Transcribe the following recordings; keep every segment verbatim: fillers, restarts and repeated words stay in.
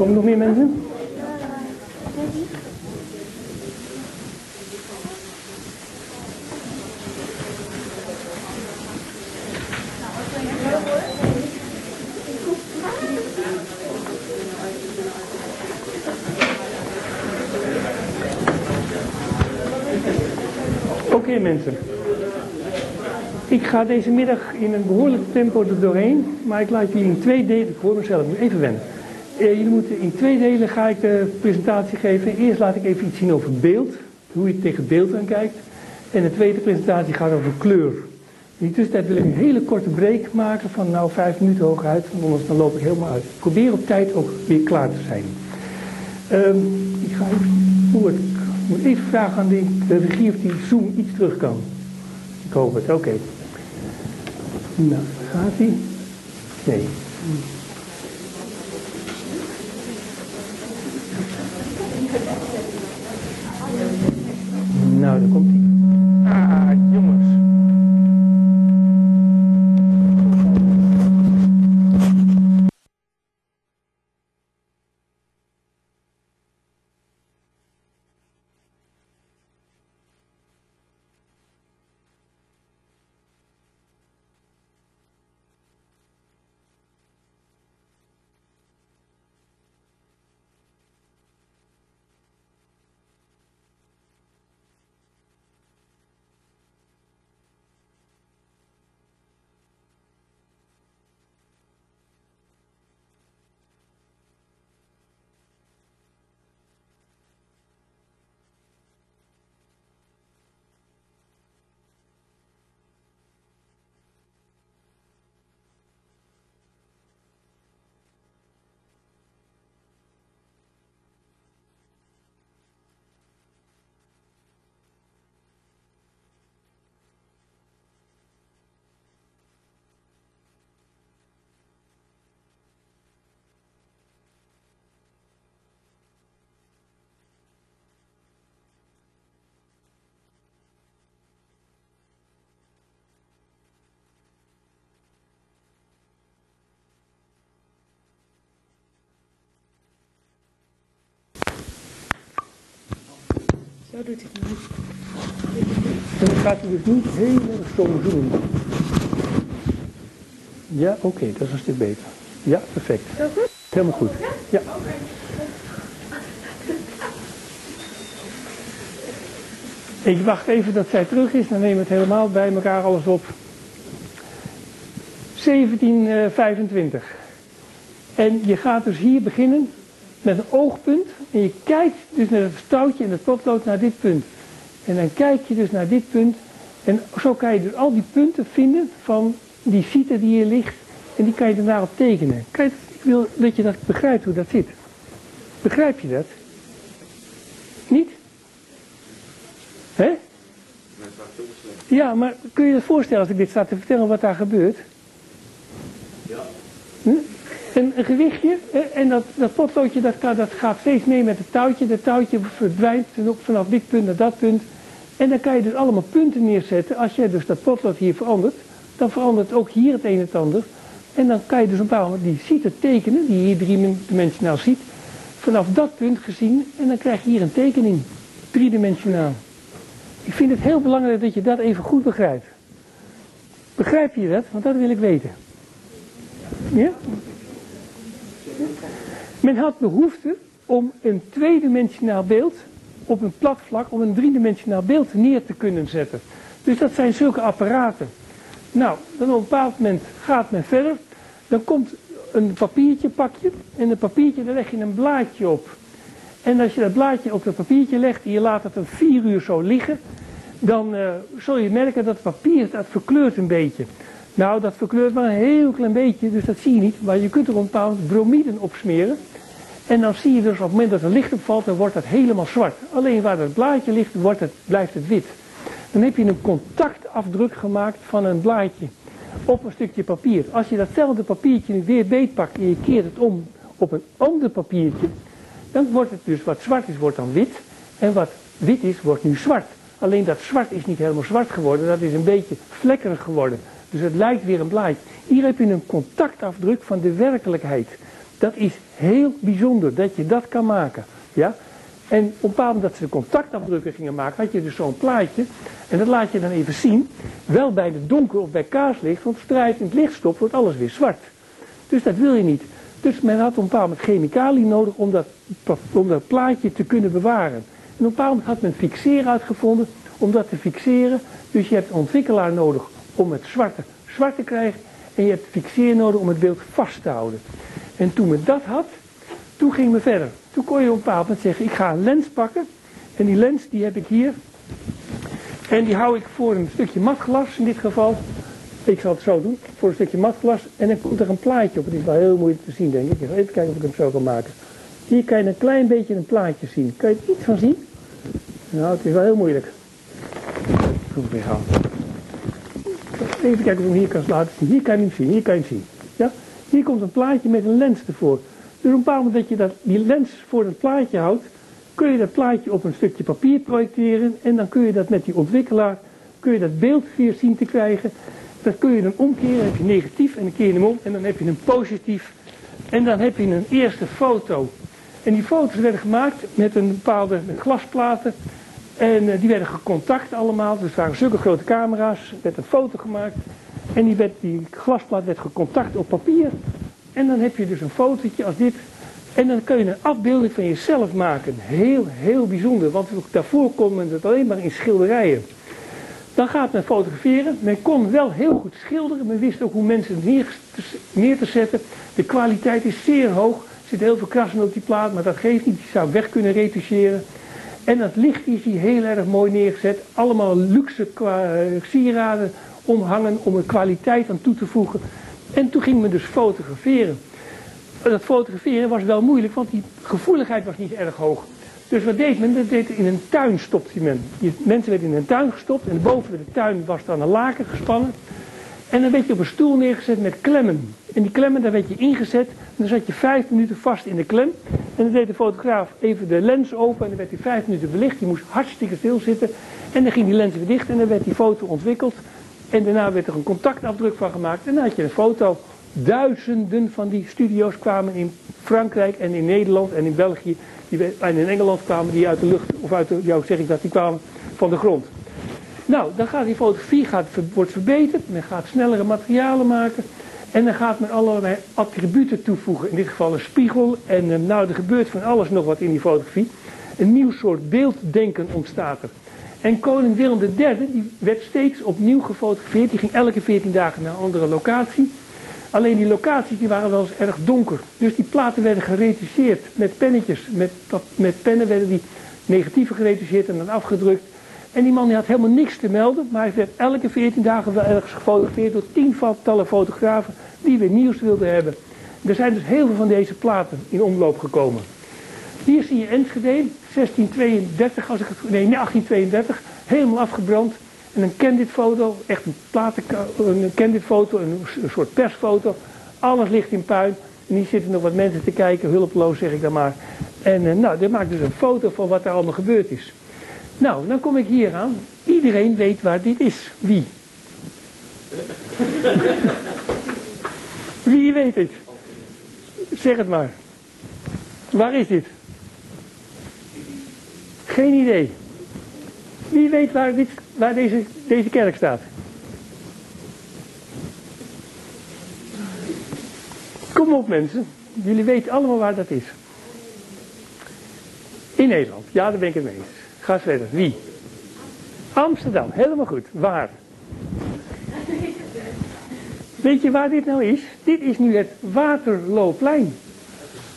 Komen nog meer mensen? Oké mensen, ik ga deze middag in een behoorlijk tempo er doorheen, maar ik laat jullie in twee delen, ik hoor mezelf, nu even wennen. Eh, jullie moeten in twee delen ga ik de presentatie geven. Eerst laat ik even iets zien over beeld, hoe je tegen beeld aan kijkt. En de tweede presentatie gaat over kleur. In de tussentijd wil ik een hele korte break maken van nou vijf minuten hooguit, want anders dan loop ik helemaal uit. Ik probeer op tijd ook weer klaar te zijn. Um, ik ga even... Ik moet even vragen aan de, de regie of die Zoom iets terug kan. Ik hoop het, oké. Okay. Nou, gaat hij? Nee. Nou, daar komt hij. Ah, jongens. Zo doet hij het niet. En dan gaat hij dus niet heel erg zo zoomen. Ja, oké, okay, dat is een stuk beter. Ja, perfect. Helemaal goed. Ja. Ik wacht even dat zij terug is, dan nemen we het helemaal bij elkaar alles op. zeventien vijfentwintig. En je gaat dus hier beginnen. Met een oogpunt en je kijkt dus naar het touwtje en het potlood naar dit punt. En dan kijk je dus naar dit punt en zo kan je dus al die punten vinden van die site die hier ligt en die kan je daarna op tekenen. Kijk, ik wil dat je dat begrijpt hoe dat zit. Begrijp je dat? Niet? Hè? Ja, maar kun je je voorstellen als ik dit sta te vertellen wat daar gebeurt? Ja. Hm? Een, een gewichtje en dat, dat potloodje dat, dat gaat steeds mee met het touwtje. Dat touwtje verdwijnt vanaf dit punt naar dat punt. En dan kan je dus allemaal punten neerzetten. Als jij dus dat potlood hier verandert, dan verandert ook hier het een en het ander. En dan kan je dus een paar die ziet het tekenen, die je hier driedimensionaal ziet, vanaf dat punt gezien. En dan krijg je hier een tekening, driedimensionaal. Ik vind het heel belangrijk dat je dat even goed begrijpt. Begrijp je dat? Want dat wil ik weten. Ja? Men had behoefte om een tweedimensionaal beeld op een plat vlak, om een driedimensionaal beeld neer te kunnen zetten. Dus dat zijn zulke apparaten. Nou, dan op een bepaald moment gaat men verder. Dan komt een papiertje pakje en een papiertje, daar leg je een blaadje op. En als je dat blaadje op dat papiertje legt en je laat het een vier uur zo liggen, dan uh, zul je merken dat het papier dat verkleurt een beetje. Nou, dat verkleurt maar een heel klein beetje, dus dat zie je niet. Maar je kunt er een paar bromiden op smeren. En dan zie je dus op het moment dat er licht op valt, dan wordt dat helemaal zwart. Alleen waar dat blaadje ligt, wordt het, blijft het wit. Dan heb je een contactafdruk gemaakt van een blaadje op een stukje papier. Als je datzelfde papiertje nu weer beetpakt en je keert het om op een ander papiertje, dan wordt het dus wat zwart is, wordt dan wit. En wat wit is, wordt nu zwart. Alleen dat zwart is niet helemaal zwart geworden, dat is een beetje vlekkerig geworden. Dus het lijkt weer een blaadje. Hier heb je een contactafdruk van de werkelijkheid. Dat is heel bijzonder dat je dat kan maken. Ja? En op het bepaald moment dat ze de contactafdrukken gingen maken, had je dus zo'n plaatje. En dat laat je dan even zien. Wel bij het donker of bij kaarslicht, want zodra je in het licht stopt, wordt alles weer zwart. Dus dat wil je niet. Dus men had op een bepaald moment chemicaliën nodig om dat, om dat plaatje te kunnen bewaren. En op een bepaald moment had men fixeer uitgevonden om dat te fixeren. Dus je hebt een ontwikkelaar nodig om het zwarte zwart te krijgen. En je hebt fixeer nodig om het beeld vast te houden. En toen men dat had, toen ging men verder. Toen kon je op een bepaald moment zeggen, ik ga een lens pakken. En die lens die heb ik hier. En die hou ik voor een stukje matglas in dit geval. Ik zal het zo doen, voor een stukje matglas. En dan komt er een plaatje op. Het is wel heel moeilijk te zien, denk ik. Ik ga even kijken of ik hem zo kan maken. Hier kan je een klein beetje een plaatje zien. Kan je er iets van zien? Nou, het is wel heel moeilijk. Ik moet het weer gaan. Even kijken of ik hem hier kan laten zien. Hier kan je hem zien, hier kan je hem zien. Ja? Hier komt een plaatje met een lens ervoor. Dus op een bepaald moment dat je dat, die lens voor het plaatje houdt, kun je dat plaatje op een stukje papier projecteren. En dan kun je dat met die ontwikkelaar, kun je dat beeld weer zien te krijgen. Dat kun je dan omkeren, dan heb je negatief en dan keer je hem om en dan heb je een positief. En dan heb je een eerste foto. En die foto's werden gemaakt met een bepaalde glasplaten. En uh, die werden gecontact allemaal, dus het waren zulke grote camera's, werd een foto gemaakt. En die, werd, die glasplaat werd gecontact op papier. En dan heb je dus een fotootje als dit. En dan kun je een afbeelding van jezelf maken. Heel, heel bijzonder, want daarvoor kon men het alleen maar in schilderijen. Dan gaat men fotograferen. Men kon wel heel goed schilderen. Men wist ook hoe mensen het neer te, neer te zetten. De kwaliteit is zeer hoog. Er zit heel veel krassen op die plaat, maar dat geeft niet. Die zou weg kunnen retoucheren. En dat licht is hier heel erg mooi neergezet. Allemaal luxe sieraden omhangen om er kwaliteit aan toe te voegen. En toen ging men dus fotograferen. Dat fotograferen was wel moeilijk, want die gevoeligheid was niet erg hoog. Dus wat deed men? Dat deed in een tuin stopte men. Mensen werden in een tuin gestopt en boven de tuin was dan een laken gespannen. En dan werd je op een stoel neergezet met klemmen. En die klemmen, daar werd je ingezet. En dan zat je vijf minuten vast in de klem. En dan deed de fotograaf even de lens open en dan werd die vijf minuten belicht. Die moest hartstikke stil zitten. En dan ging die lens weer dicht en dan werd die foto ontwikkeld. En daarna werd er een contactafdruk van gemaakt en dan had je een foto. Duizenden van die studio's kwamen in Frankrijk en in Nederland en in België. Die, en in Engeland kwamen die uit de lucht, of uit de, jou zeg ik dat, die kwamen van de grond. Nou, dan gaat die fotografie, gaat, wordt verbeterd, men gaat snellere materialen maken. En dan gaat men allerlei attributen toevoegen. In dit geval een spiegel en nou, er gebeurt van alles nog wat in die fotografie. Een nieuw soort beelddenken ontstaat er. En koning Willem de derde, die werd steeds opnieuw gefotografeerd. Die ging elke veertien dagen naar een andere locatie. Alleen die locaties die waren wel eens erg donker. Dus die platen werden geretoucheerd met pennetjes. Met, met pennen werden die negatieven geretoucheerd en dan afgedrukt. En die man die had helemaal niks te melden. Maar hij werd elke veertien dagen wel ergens gefotografeerd door tientallen fotografen die weer nieuws wilden hebben. Er zijn dus heel veel van deze platen in omloop gekomen. Hier zie je Enschede, zestien tweeëndertig, als ik het, nee, achttien tweeëndertig, helemaal afgebrand. En een candidfoto, echt een platen, een candidfoto, een, een soort persfoto. Alles ligt in puin. En hier zitten nog wat mensen te kijken, hulpeloos zeg ik dan maar. En nou, dit maakt dus een foto van wat er allemaal gebeurd is. Nou, dan kom ik hier aan. Iedereen weet waar dit is. Wie? Wie weet het? Zeg het maar. Waar is dit? Geen idee. Wie weet waar, dit, waar deze, deze kerk staat? Kom op mensen, jullie weten allemaal waar dat is. In Nederland, ja daar ben ik het mee eens. Ga eens verder, wie? Amsterdam, helemaal goed, waar? Weet je waar dit nou is? Dit is nu het Waterloopplein.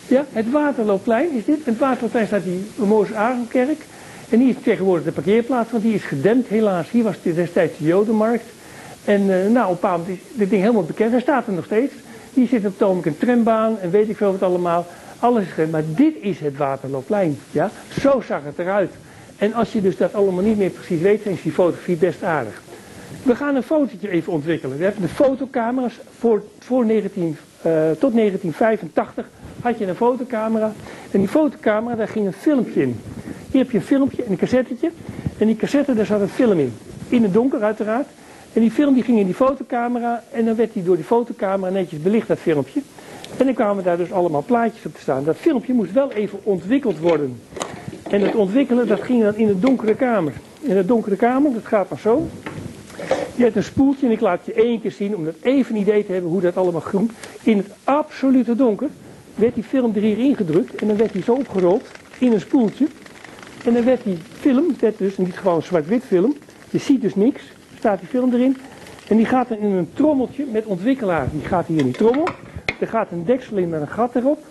Ja, het Waterloopplein is dit. Het Waterloopplein staat die Mozes Arendskerk. En hier is tegenwoordig de parkeerplaats, want die is gedempt helaas. Hier was destijds de Jodenmarkt. En uh, nou, op een bepaald moment is dit ding helemaal bekend. Hij staat er nog steeds. Hier zit op het een trambaan en weet ik veel wat allemaal. Alles is gedempt. Maar dit is het Waterloopplein. Ja? Zo zag het eruit. En als je dus dat allemaal niet meer precies weet, dan is die fotografie best aardig. We gaan een fotootje even ontwikkelen. We hebben de fotocamera's voor, voor negentien, uh, tot negentien vijfentachtig had je een fotocamera. En die fotocamera, daar ging een filmpje in. Hier heb je een filmpje en een cassettetje. En die cassette, daar zat een film in. In het donker uiteraard. En die film die ging in die fotocamera. En dan werd die door die fotocamera netjes belicht, dat filmpje. En dan kwamen daar dus allemaal plaatjes op te staan. Dat filmpje moest wel even ontwikkeld worden. En het ontwikkelen, dat ging dan in de donkere kamer. In de donkere kamer, dat gaat maar zo. Je hebt een spoeltje en ik laat je één keer zien, om dat even een idee te hebben hoe dat allemaal groeit. In het absolute donker werd die film er hier ingedrukt en dan werd die zo opgerold in een spoeltje. En dan werd die film, werd dus niet gewoon een zwart-wit film, je ziet dus niks, staat die film erin. En die gaat dan in een trommeltje met ontwikkelaar, die gaat hier in die trommel. Er gaat een deksel in met een gat erop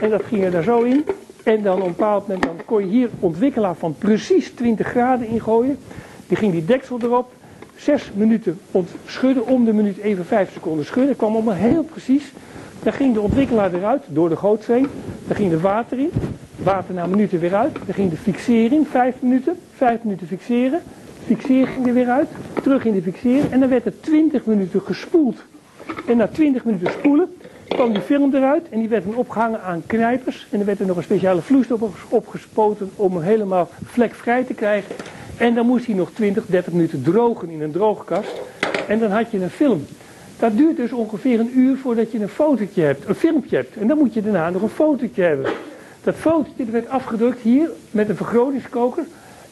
en dat ging er daar zo in. En dan op een bepaald moment dan kon je hier ontwikkelaar van precies twintig graden ingooien. Die ging die deksel erop. Zes minuten ontschudden, om de minuut even vijf seconden schudden. Dat kwam allemaal heel precies. Dan ging de ontwikkelaar eruit, door de gootsteen. Dan ging er water in. Water na minuten weer uit. Dan ging de fixering, vijf minuten. Vijf minuten fixeren. Fixeren ging er weer uit. Terug in de fixeren. En dan werd er twintig minuten gespoeld. En na twintig minuten spoelen kwam die film eruit. En die werd dan opgehangen aan knijpers. En er werd er nog een speciale vloeistof opgespoten om hem helemaal vlekvrij te krijgen. En dan moest hij nog twintig, dertig minuten drogen in een droogkast. En dan had je een film. Dat duurt dus ongeveer een uur voordat je een fotootje hebt, een filmpje hebt. En dan moet je daarna nog een fotootje hebben. Dat fotootje werd afgedrukt hier met een vergrotingskoker.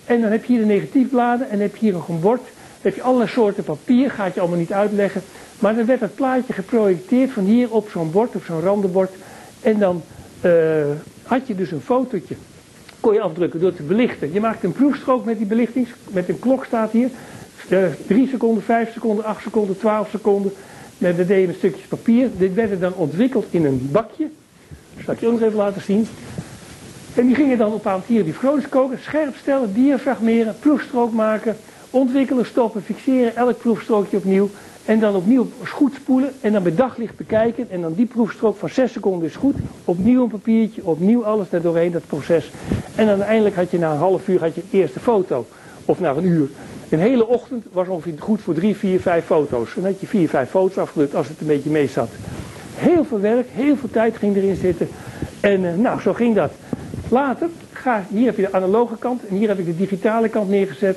En dan heb je hier de negatiefbladen en heb je hier nog een bord. Heb je allerlei soorten papier, gaat je allemaal niet uitleggen. Maar dan werd het plaatje geprojecteerd van hier op zo'n bord, op zo'n randenbord. En dan uh, had je dus een fotootje. Kon je afdrukken door te belichten. Je maakt een proefstrook met die belichting, met een klok staat hier. drie seconden, vijf seconden, acht seconden, twaalf seconden. Met de deed je met stukjes papier. Dit werd er dan ontwikkeld in een bakje. Dat zal ik je ook nog even laten zien. En die gingen dan op aan hier die vergrotingskoker, scherp stellen, diafragmeren, proefstrook maken, ontwikkelen, stoppen, fixeren, elk proefstrookje opnieuw. En dan opnieuw goed spoelen en dan bij daglicht bekijken. En dan die proefstrook van zes seconden is goed. Opnieuw een papiertje, opnieuw alles naar doorheen, dat proces. En dan uiteindelijk had je na een half uur had je de eerste foto. Of na een uur. Een hele ochtend was ongeveer goed voor drie, vier, vijf foto's. En dan had je vier, vijf foto's afgedrukt als het een beetje mee zat. Heel veel werk, heel veel tijd ging erin zitten. En uh, nou, zo ging dat. Later, ga, hier heb je de analoge kant en hier heb ik de digitale kant neergezet.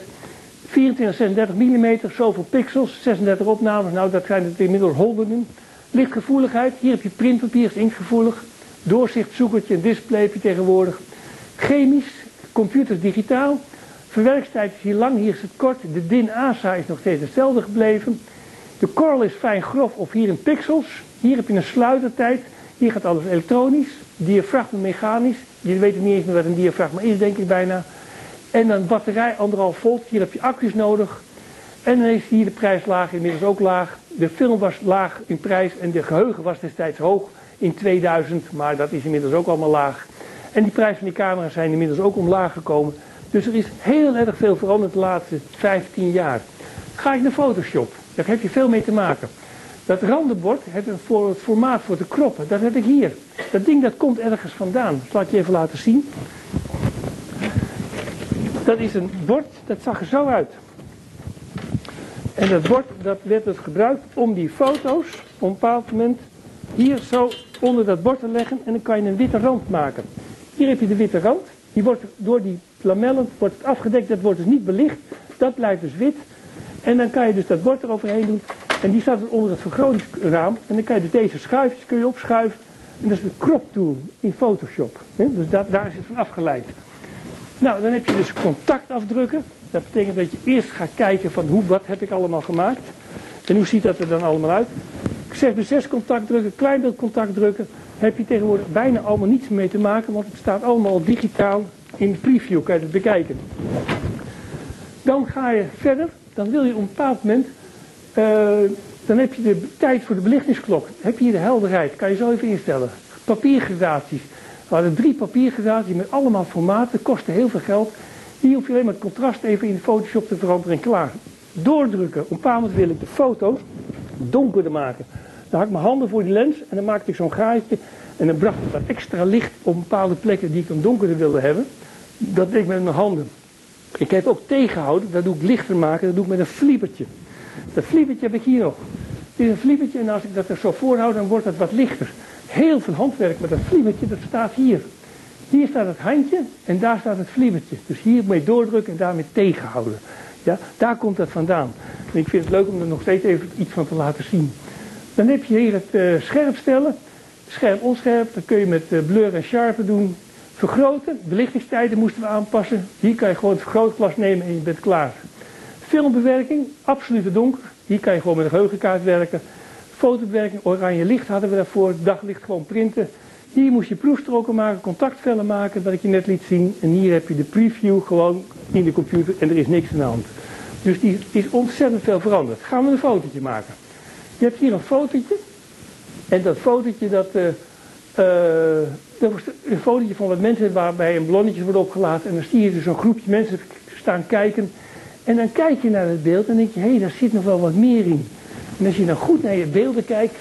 vierentwintig, zesendertig millimeter, zoveel pixels, zesendertig opnames, nou dat zijn het inmiddels honderden. Lichtgevoeligheid, hier heb je printpapier, is inktgevoelig. Doorzichtzoekertje, een display heb je tegenwoordig. Chemisch, computers digitaal. Verwerkstijd is hier lang, hier is het kort. De D I N A S A is nog steeds hetzelfde gebleven. De korrel is fijn grof of hier in pixels. Hier heb je een sluitertijd. Hier gaat alles elektronisch. Diafragma mechanisch. Je weet niet eens meer wat een diafragma is, denk ik bijna. En dan batterij, anderhalf volt. Hier heb je accu's nodig. En dan is hier de prijs laag, inmiddels ook laag. De film was laag in prijs en de geheugen was destijds hoog in tweeduizend. Maar dat is inmiddels ook allemaal laag. En die prijs van die camera's zijn inmiddels ook omlaag gekomen. Dus er is heel erg veel veranderd de laatste vijftien jaar. Ga ik naar Photoshop. Daar heb je veel mee te maken. Dat randenbord, het formaat voor de kroppen, dat heb ik hier. Dat ding dat komt ergens vandaan. Dat laat ik je even laten zien. Dat is een bord, dat zag er zo uit. En dat bord, dat werd dus gebruikt om die foto's op een bepaald moment hier zo onder dat bord te leggen. En dan kan je een witte rand maken. Hier heb je de witte rand. Die wordt door die lamellen wordt het afgedekt, dat wordt dus niet belicht. Dat blijft dus wit. En dan kan je dus dat bord eroverheen doen. En die staat dus onder het vergrotingsraam. En dan kan je dus deze schuifjes kun je opschuiven. En dat is de crop tool in Photoshop. Dus dat, daar is het van afgeleid. Nou, dan heb je dus contactafdrukken. Dat betekent dat je eerst gaat kijken van hoe, wat heb ik allemaal gemaakt. En hoe ziet dat er dan allemaal uit. Ik zeg dus zes contactdrukken, kleinbeeldcontactdrukken. Heb je tegenwoordig bijna allemaal niets mee te maken, want het staat allemaal digitaal in de preview, kan je het bekijken. Dan ga je verder, dan wil je op een bepaald moment, uh, dan heb je de tijd voor de belichtingsklok. Heb je hier de helderheid, kan je zo even instellen. Papiergradaties, we hadden drie papiergradaties met allemaal formaten, kosten heel veel geld. Hier hoef je alleen maar het contrast even in Photoshop te veranderen en klaar. Doordrukken, op een bepaald moment wil ik de foto's donkerder maken. Dan had ik mijn handen voor die lens en dan maakte ik zo'n gaatje. En dan bracht ik wat extra licht op bepaalde plekken die ik dan donkerder wilde hebben. Dat deed ik met mijn handen. Ik heb ook tegenhouden, dat doe ik lichter maken, dat doe ik met een fliepertje. Dat fliepertje heb ik hier nog. Dit is een fliepertje en als ik dat er zo voorhoud, dan wordt dat wat lichter. Heel veel handwerk met dat fliepertje, dat staat hier. Hier staat het handje en daar staat het fliepertje. Dus hiermee doordrukken en daarmee tegenhouden. Ja, daar komt dat vandaan. En ik vind het leuk om er nog steeds even iets van te laten zien. Dan heb je hier het uh, scherpstellen. scherp, onscherp. Dat kun je met blur en sharpen doen. Vergroten, belichtingstijden moesten we aanpassen. Hier kan je gewoon het vergrootglas nemen en je bent klaar. Filmbewerking, absolute donker. Hier kan je gewoon met een geheugenkaart werken. Fotobewerking, oranje licht hadden we daarvoor. Daglicht gewoon printen. Hier moest je proefstroken maken, contactvellen maken, dat ik je net liet zien. En hier heb je de preview gewoon in de computer en er is niks aan de hand. Dus die is ontzettend veel veranderd. Gaan we een fotootje maken. Je hebt hier een fotootje. En dat fotootje, dat, uh, uh, dat was een fotootje van wat mensen waarbij een ballonnetje wordt opgelaten. En dan zie je dus een groepje mensen staan kijken. En dan kijk je naar het beeld en denk je, hé, hey, daar zit nog wel wat meer in. En als je dan goed naar je beelden kijkt,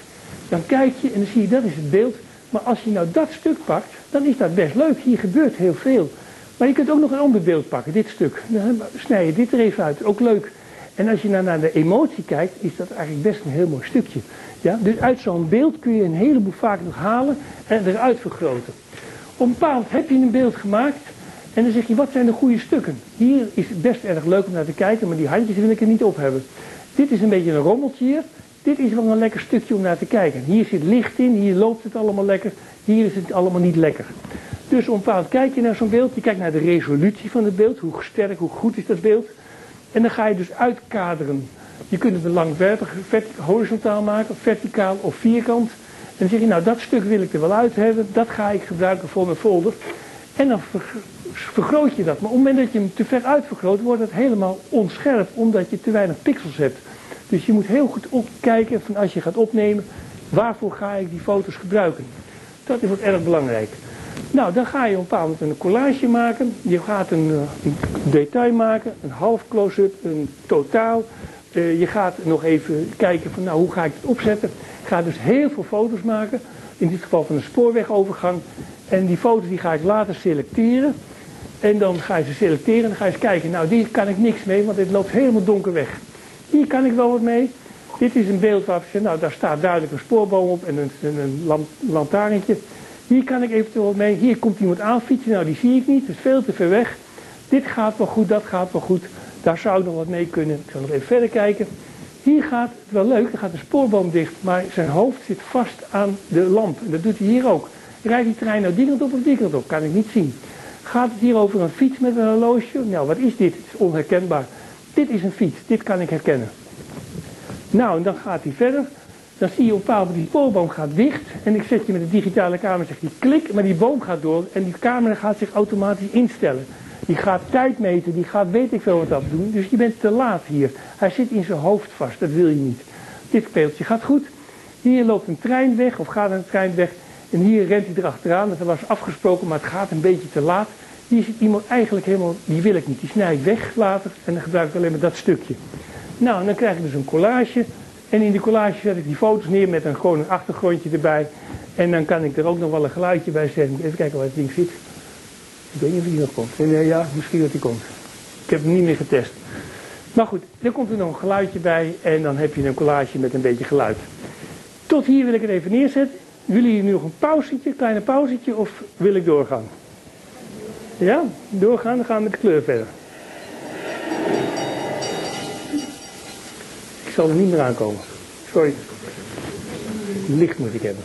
dan kijk je en dan zie je, dat is het beeld. Maar als je nou dat stuk pakt, dan is dat best leuk. Hier gebeurt heel veel. Maar je kunt ook nog een ander beeld pakken, dit stuk. Dan snij je dit er even uit, ook leuk. En als je nou naar de emotie kijkt, is dat eigenlijk best een heel mooi stukje. Ja? Dus uit zo'n beeld kun je een heleboel vaak nog halen en eruit vergroten. Op een bepaald heb je een beeld gemaakt en dan zeg je, wat zijn de goede stukken? Hier is het best erg leuk om naar te kijken, maar die handjes wil ik er niet op hebben. Dit is een beetje een rommeltje hier. Dit is wel een lekker stukje om naar te kijken. Hier zit licht in, hier loopt het allemaal lekker, hier is het allemaal niet lekker. Dus op een bepaald kijk je naar zo'n beeld, je kijkt naar de resolutie van het beeld, hoe sterk, hoe goed is dat beeld. En dan ga je dus uitkaderen. Je kunt het een langwerpig, horizontaal maken, verticaal of vierkant. En dan zeg je, nou dat stuk wil ik er wel uit hebben, dat ga ik gebruiken voor mijn folder. En dan vergroot je dat. Maar op het moment dat je hem te ver uitvergroot, wordt het helemaal onscherp, omdat je te weinig pixels hebt. Dus je moet heel goed opkijken van als je gaat opnemen, waarvoor ga ik die foto's gebruiken. Dat is wat erg belangrijk. Nou, dan ga je op een bepaald moment een collage maken. Je gaat een, een detail maken, een half close-up, een totaal. Uh, je gaat nog even kijken van nou, hoe ga ik het opzetten. Ik ga dus heel veel foto's maken, in dit geval van een spoorwegovergang. En die foto's die ga ik later selecteren. En dan ga je ze selecteren en dan ga je eens kijken. Nou, die kan ik niks mee, want dit loopt helemaal donker weg. Hier kan ik wel wat mee. Dit is een beeld waarop je, nou, daar staat duidelijk een spoorboom op en een, een, een lam, lantaarntje. Hier kan ik eventueel wat mee. Hier komt iemand aanfietsen. Nou, die zie ik niet. Het is veel te ver weg. Dit gaat wel goed, dat gaat wel goed. Daar zou ik nog wat mee kunnen. Ik zal nog even verder kijken. Hier gaat het wel leuk. Er gaat een spoorboom dicht, maar zijn hoofd zit vast aan de lamp. En dat doet hij hier ook. Rijdt die trein nou die kant op of die kant op? Kan ik niet zien. Gaat het hier over een fiets met een horloge? Nou, wat is dit? Het is onherkenbaar. Dit is een fiets, dit kan ik herkennen. Nou, en dan gaat hij verder. Dan zie je op een bepaald moment, die spoorboom gaat dicht. En ik zet je met de digitale camera, zeg je klik, maar die boom gaat door. En die camera gaat zich automatisch instellen. Die gaat tijd meten, die gaat weet ik veel wat dat doen. Dus je bent te laat hier. Hij zit in zijn hoofd vast, dat wil je niet. Dit speeltje gaat goed. Hier loopt een trein weg, of gaat een trein weg. En hier rent hij erachteraan, dat was afgesproken, maar het gaat een beetje te laat. Hier zit iemand eigenlijk helemaal, die wil ik niet, die snij ik weg later en dan gebruik ik alleen maar dat stukje. Nou, en dan krijg ik dus een collage en in die collage zet ik die foto's neer met een, gewoon een achtergrondje erbij. En dan kan ik er ook nog wel een geluidje bij zetten. Even kijken waar het ding zit. Ik weet niet of die nog komt. En, uh, ja, misschien dat die komt. Ik heb hem niet meer getest. Maar goed, er komt er nog een geluidje bij en dan heb je een collage met een beetje geluid. Tot hier wil ik het even neerzetten. Willen jullie nu nog een pauzetje, kleine pauzetje of wil ik doorgaan? Ja, doorgaan, dan gaan we met de kleur verder. Ik zal er niet meer aankomen. Sorry. Licht moet ik hebben.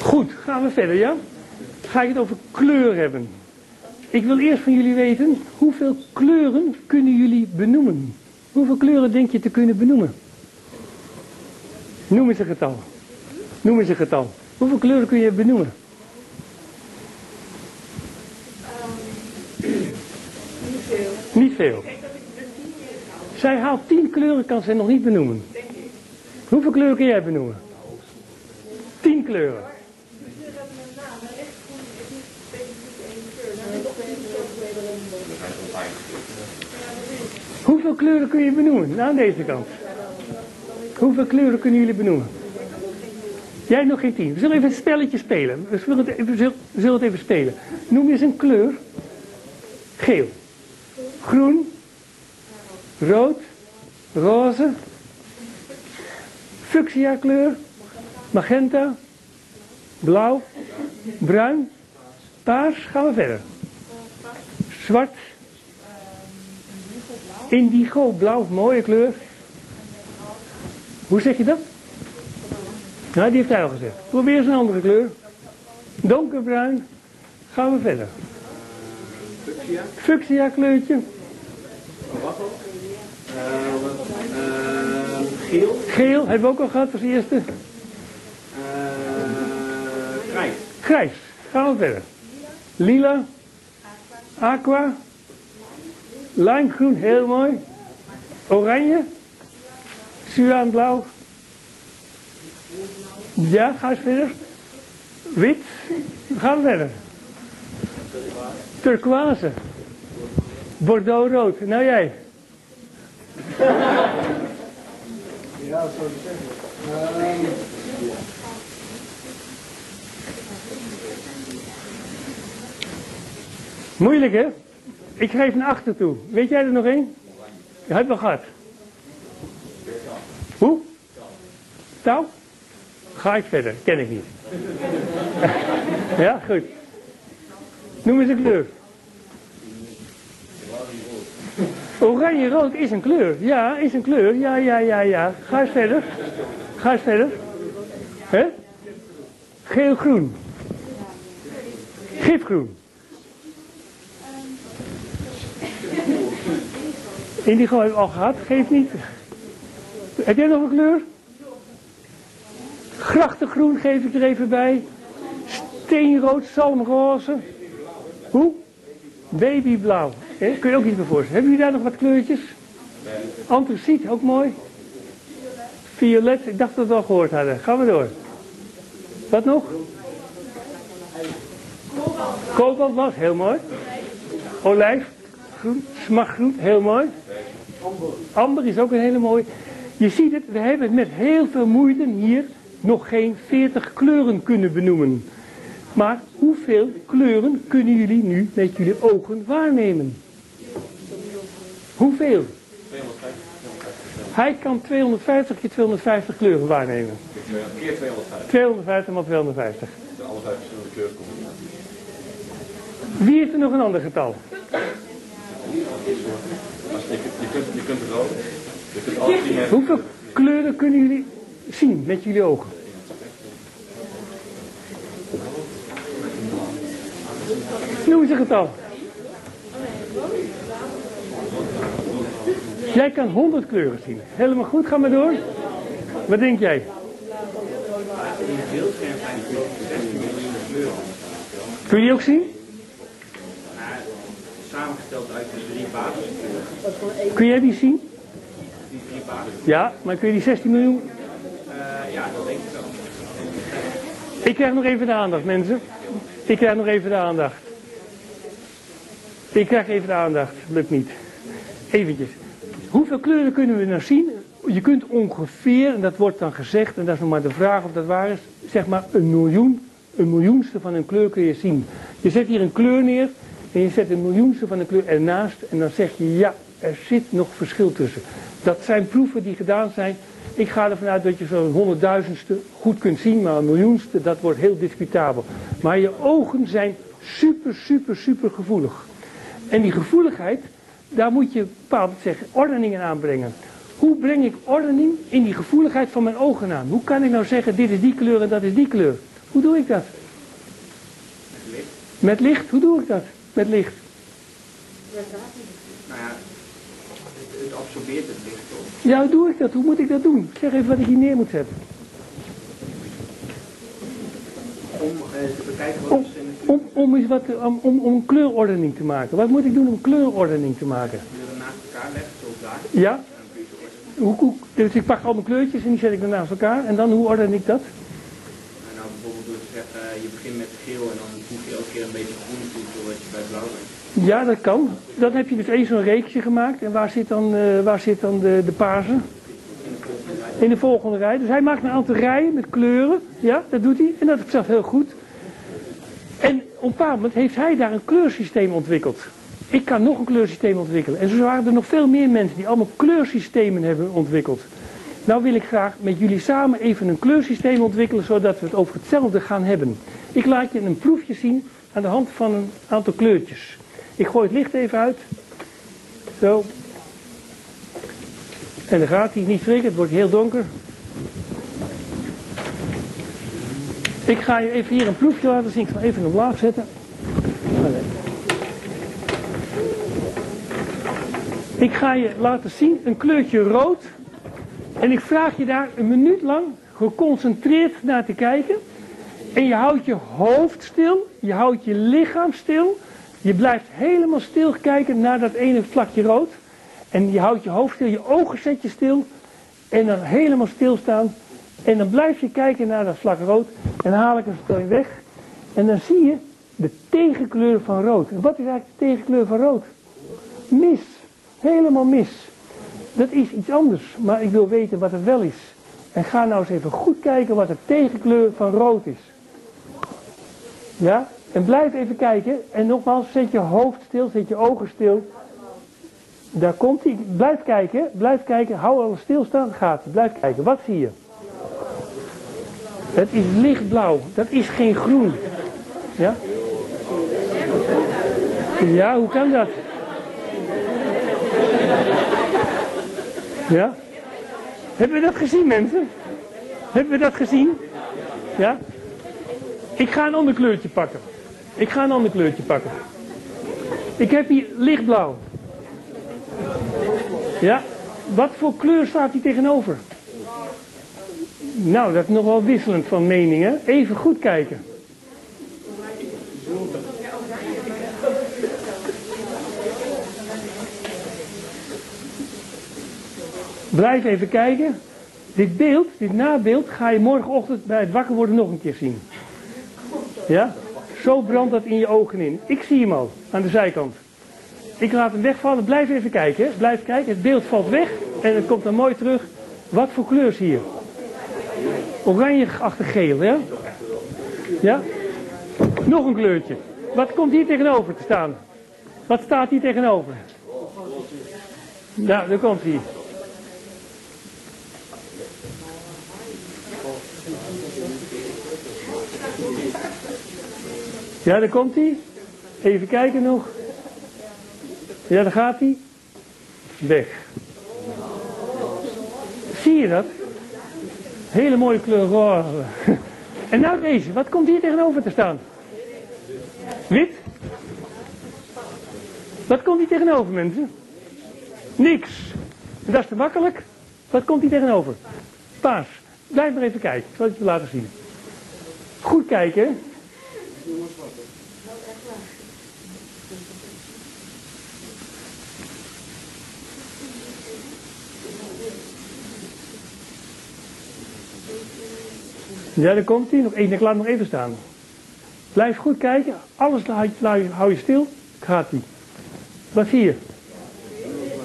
Goed, gaan we verder, ja? Ga ik het over kleur hebben. Ik wil eerst van jullie weten, hoeveel kleuren kunnen jullie benoemen? Hoeveel kleuren denk je te kunnen benoemen? Noem eens een getal. Noem eens een getal. Hoeveel kleuren kun je benoemen? Um, niet veel. Niet veel. Zij haalt tien kleuren, kan zij nog niet benoemen. Denk ik. Hoeveel kleuren kun jij benoemen? Tien kleuren. Hoeveel kleuren kun je benoemen? Nou, aan deze kant. Hoeveel kleuren kunnen jullie benoemen? Jij nog geen tien. We zullen even een spelletje spelen. We zullen het even, we zullen het even spelen. Noem eens een kleur. Geel. Groen. Rood. Roze. Fuchsia kleur. Magenta. Blauw. Bruin. Paars, gaan we verder. Zwart. Indigo, blauw, mooie kleur. Hoe zeg je dat? Nou, die heeft hij al gezegd. Probeer eens een andere kleur. Donkerbruin. Gaan we verder. Fuchsia. Fuchsia kleurtje. Wat ook? Geel. Geel, hebben we ook al gehad als eerste. Uh, grijs. Grijs. Gaan we verder. Lila. Aqua. Limegroen, heel mooi. Oranje. Cyaansblauw. Ja, ga eens verder. Wit. We gaan verder. Turquoise. Bordeaux rood. Nou jij. Ja, dat zou ik zeggen. Moeilijk hè? Ik geef een achter toe. Weet jij er nog één? Je hebt wel gehad. Hoe? Touw? Ga ik verder, ken ik niet. Ja, goed. Noem eens een kleur. Oranje-rood is een kleur. Ja, is een kleur. Ja, ja, ja, ja. Ga eens verder. Ga eens verder. Hè? Geel-groen. Gifgroen. Indigo hebben we al gehad, geeft niet. Heb jij nog een kleur? Grachtengroen geef ik er even bij. Steenrood, zalmroze. Hoe? Babyblauw. He? Kun je ook iets meer voorstellen. Hebben jullie daar nog wat kleurtjes? Anthraciet, ook mooi. Violet, ik dacht dat we al gehoord hadden. Gaan we door. Wat nog? Kobaltblauw, heel mooi. Olijf, groen, smartgroen, heel mooi. Amber is ook een hele mooie. Je ziet het, we hebben het met heel veel moeite hier nog geen veertig kleuren kunnen benoemen. Maar hoeveel kleuren kunnen jullie nu met jullie ogen waarnemen? Hoeveel? tweehonderdvijftig. Hij kan tweehonderdvijftig keer tweehonderdvijftig kleuren waarnemen. Keer tweehonderdvijftig. tweehonderdvijftig maal tweehonderdvijftig. De alle vijf verschillende kleurencombinaties. Wie heeft er nog een ander getal? Je kunt, je kunt het ook. Je kunt alle tien hebben. Hoeveel kleuren kunnen jullie zien met jullie ogen? Noem eens een getal. Jij kan honderd kleuren zien. Helemaal goed, ga maar door. Wat denk jij? Kun je die ook zien? Samengesteld uit de drie basiskleuren. Kun jij die zien? Die drie basiskleuren. Ja, maar kun je die zestien miljoen? Uh, ja, dat denk ik wel. Ik krijg nog even de aandacht, mensen. Ik krijg nog even de aandacht. Ik krijg even de aandacht. Lukt niet. Eventjes. Hoeveel kleuren kunnen we nou zien? Je kunt ongeveer, en dat wordt dan gezegd, en dat is nog maar de vraag of dat waar is, zeg maar een miljoen, een miljoenste van een kleur kun je zien. Je zet hier een kleur neer. En je zet een miljoenste van de kleur ernaast en dan zeg je, ja, er zit nog verschil tussen. Dat zijn proeven die gedaan zijn. Ik ga ervan uit dat je zo'n honderdduizendste goed kunt zien, maar een miljoenste, dat wordt heel discutabel. Maar je ogen zijn super, super, super gevoelig. En die gevoeligheid, daar moet je bepaald zeggen, ordening in aanbrengen. Hoe breng ik ordening in die gevoeligheid van mijn ogen aan? Hoe kan ik nou zeggen, dit is die kleur en dat is die kleur? Hoe doe ik dat? Met licht. Met licht, hoe doe ik dat? Met licht. Nou ja, het absorbeert het licht toch? Ja, hoe doe ik dat? Hoe moet ik dat doen? Zeg even wat ik hier neer moet zetten. Om eh, te bekijken wat om, is in de kleur. Om, om, eens wat, om, om, om een kleurordening te maken. Wat moet ik doen om kleurordening te maken? Kleuren naast elkaar leggen, zo daar. Ja. Hoe, hoe, dus ik pak al mijn kleurtjes en die zet ik dan naast elkaar. En dan, hoe orden ik dat? Nou, bijvoorbeeld door te zeggen, je begint met geel en dan voeg je elke keer een beetje groen toe, zodat je bij blauw bent. Ja, dat kan. Dan heb je dus eens zo'n reeksje gemaakt. En waar zit dan, uh, waar zit dan de, de paarse? In de volgende rij. Dus hij maakt een aantal rijen met kleuren. Ja, dat doet hij. En dat is zelf heel goed. En op een bepaald moment heeft hij daar een kleursysteem ontwikkeld. Ik kan nog een kleursysteem ontwikkelen. En zo waren er nog veel meer mensen die allemaal kleursystemen hebben ontwikkeld. Nou wil ik graag met jullie samen even een kleursysteem ontwikkelen, zodat we het over hetzelfde gaan hebben. Ik laat je een proefje zien aan de hand van een aantal kleurtjes. Ik gooi het licht even uit. Zo. En dan gaat hij, niet schrikken, het wordt heel donker. Ik ga je even hier een proefje laten zien. Ik zal even omlaag zetten. Allee. Ik ga je laten zien een kleurtje rood. En ik vraag je daar een minuut lang geconcentreerd naar te kijken. En je houdt je hoofd stil. Je houdt je lichaam stil. Je blijft helemaal stil kijken naar dat ene vlakje rood. En je houdt je hoofd stil, je ogen zet je stil. En dan helemaal stilstaan. En dan blijf je kijken naar dat vlak rood. En dan haal ik een steen weg. En dan zie je de tegenkleur van rood. En wat is eigenlijk de tegenkleur van rood? Mis. Helemaal mis. Dat is iets anders. Maar ik wil weten wat er wel is. En ga nou eens even goed kijken wat de tegenkleur van rood is. Ja? En blijf even kijken. En nogmaals, zet je hoofd stil, zet je ogen stil. Daar komt hij. Blijf kijken, blijf kijken. Hou al stilstaan, gaat hij. Blijf kijken. Wat zie je? Het is lichtblauw. Dat is geen groen. Ja? Ja, hoe kan dat? Ja? Hebben we dat gezien, mensen? Hebben we dat gezien? Ja? Ik ga een ander kleurtje pakken. Ik ga een ander kleurtje pakken. Ik heb hier lichtblauw. Ja? Wat voor kleur staat hier tegenover? Nou, dat is nog wel wisselend van mening, hè? Even goed kijken. Blijf even kijken. Dit beeld, dit nabeeld, ga je morgenochtend bij het wakker worden nog een keer zien. Ja? Zo brandt dat in je ogen in. Ik zie hem al, aan de zijkant. Ik laat hem wegvallen. Blijf even kijken, hè? Blijf kijken. Het beeld valt weg en het komt dan mooi terug. Wat voor kleur is hier? Oranje-achtig geel, ja? Ja? Nog een kleurtje. Wat komt hier tegenover te staan? Wat staat hier tegenover? Ja, daar komt hij. Ja, daar komt hij. Even kijken nog. Ja, daar gaat hij. Weg. Zie je dat? Hele mooie kleur. En nou deze. Wat komt hier tegenover te staan? Wit? Wat komt hier tegenover, mensen? Niks. En dat is te makkelijk. Wat komt hier tegenover? Paars. Blijf maar even kijken. Ik zal het je laten zien. Goed kijken, hè? Ja, daar komt hij. Nog één. Ik laat nog even staan. Blijf goed kijken. Alles hou je stil. Gaat hij. Wat zie je?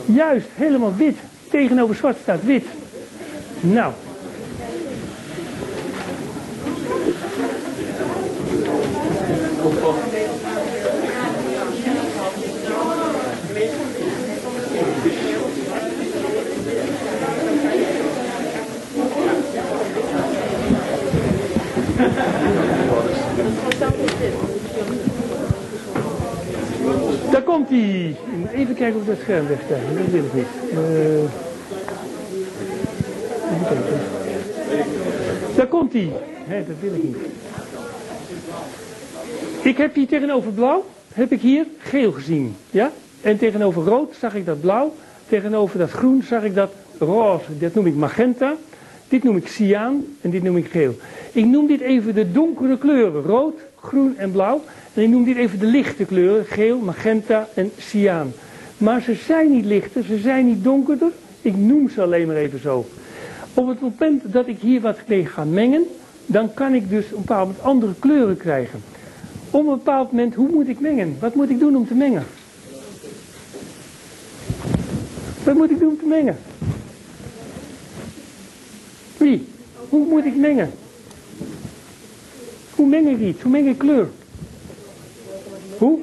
Juist, helemaal wit. Tegenover zwart staat wit. Nou. Daar komt hij. Even kijken of dat scherm wegstaat. Dat wil ik niet. Uh, even kijken. Daar komt hij. Nee, dat wil ik niet. Ik heb hier tegenover blauw, heb ik hier geel gezien. Ja? En tegenover rood zag ik dat blauw. Tegenover dat groen zag ik dat roze. Dat noem ik magenta. Dit noem ik cyaan en dit noem ik geel. Ik noem dit even de donkere kleuren. Rood, groen en blauw. En ik noem dit even de lichte kleuren. Geel, magenta en cyaan. Maar ze zijn niet lichter, ze zijn niet donkerder. Ik noem ze alleen maar even zo. Op het moment dat ik hier wat mee ga mengen, dan kan ik dus een bepaald moment andere kleuren krijgen. Op een bepaald moment, hoe moet ik mengen? Wat moet ik doen om te mengen? Wat moet ik doen om te mengen? Wie? Hoe moet ik mengen? Hoe meng ik iets? Hoe meng ik kleur? Hoe?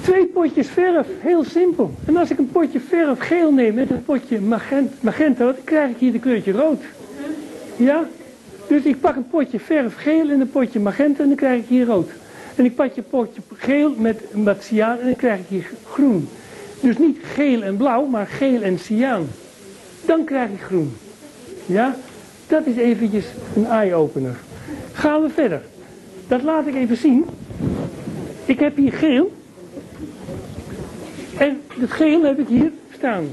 Twee potjes verf, heel simpel. En als ik een potje verf geel neem met een potje magenta, wat krijg ik hier de kleurtje rood? Ja? Dus ik pak een potje verf geel en een potje magenta en dan krijg ik hier rood. En ik pak een potje geel met wat cyaan en dan krijg ik hier groen. Dus niet geel en blauw, maar geel en cyaan. Dan krijg ik groen. Ja, dat is eventjes een eye-opener. Gaan we verder. Dat laat ik even zien. Ik heb hier geel. En dat geel heb ik hier staan.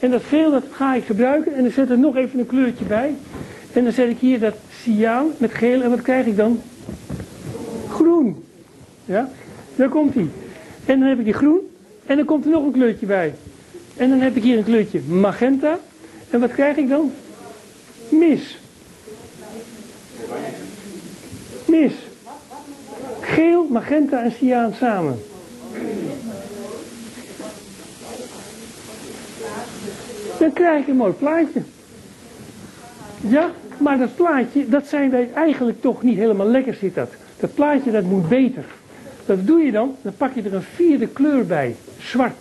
En dat geel dat ga ik gebruiken en dan zet er nog even een kleurtje bij. En dan zet ik hier dat cyaan met geel en wat krijg ik dan? Groen. Ja, daar komt hij. En dan heb ik die groen en dan komt er nog een kleurtje bij. En dan heb ik hier een kleurtje magenta. En wat krijg ik dan? Mis. Mis. Geel, magenta en cyaan samen. Dan krijg ik een mooi plaatje. Ja, maar dat plaatje, dat zijn wij eigenlijk toch niet helemaal lekker zit dat. Dat plaatje, dat moet beter. Dat doe je dan, dan pak je er een vierde kleur bij. Zwart.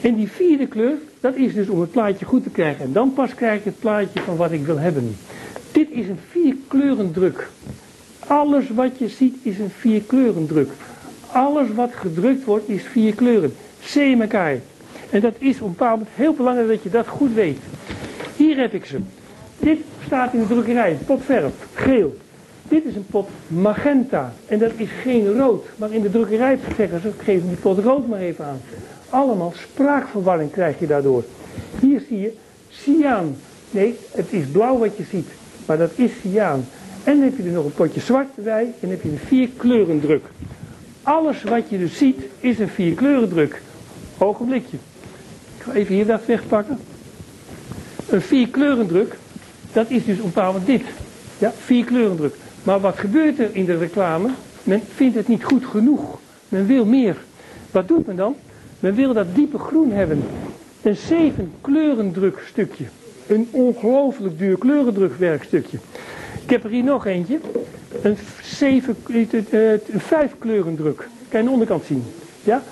En die vierde kleur, dat is dus om het plaatje goed te krijgen. En dan pas krijg ik het plaatje van wat ik wil hebben. Dit is een vierkleurendruk. Alles wat je ziet is een vierkleurendruk. Alles wat gedrukt wordt is vier kleuren. C M K. En dat is op een bepaald moment heel belangrijk dat je dat goed weet. Hier heb ik ze. Dit staat in de drukkerij, pot verf, geel. Dit is een pot magenta. En dat is geen rood. Maar in de drukkerij zeggen ze, geef die pot rood maar even aan. Allemaal spraakverwarring krijg je daardoor. Hier zie je cyaan. Nee, het is blauw wat je ziet. Maar dat is cyaan. En dan heb je er nog een potje zwart bij. En dan heb je een vierkleurendruk. Alles wat je dus ziet is een vierkleurendruk. Ogenblikje. Ik ga even hier dat wegpakken. Een vierkleurendruk. Dat is dus een bepaald dit. Ja, vierkleurendruk. Maar wat gebeurt er in de reclame? Men vindt het niet goed genoeg. Men wil meer. Wat doet men dan? Men wil dat diepe groen hebben. Een zeven kleurendruk stukje. Een ongelooflijk duur kleurendruk werkstukje. Ik heb er hier nog eentje. Een zeven, een vijf kleurendruk. Kan je de onderkant zien. Ja?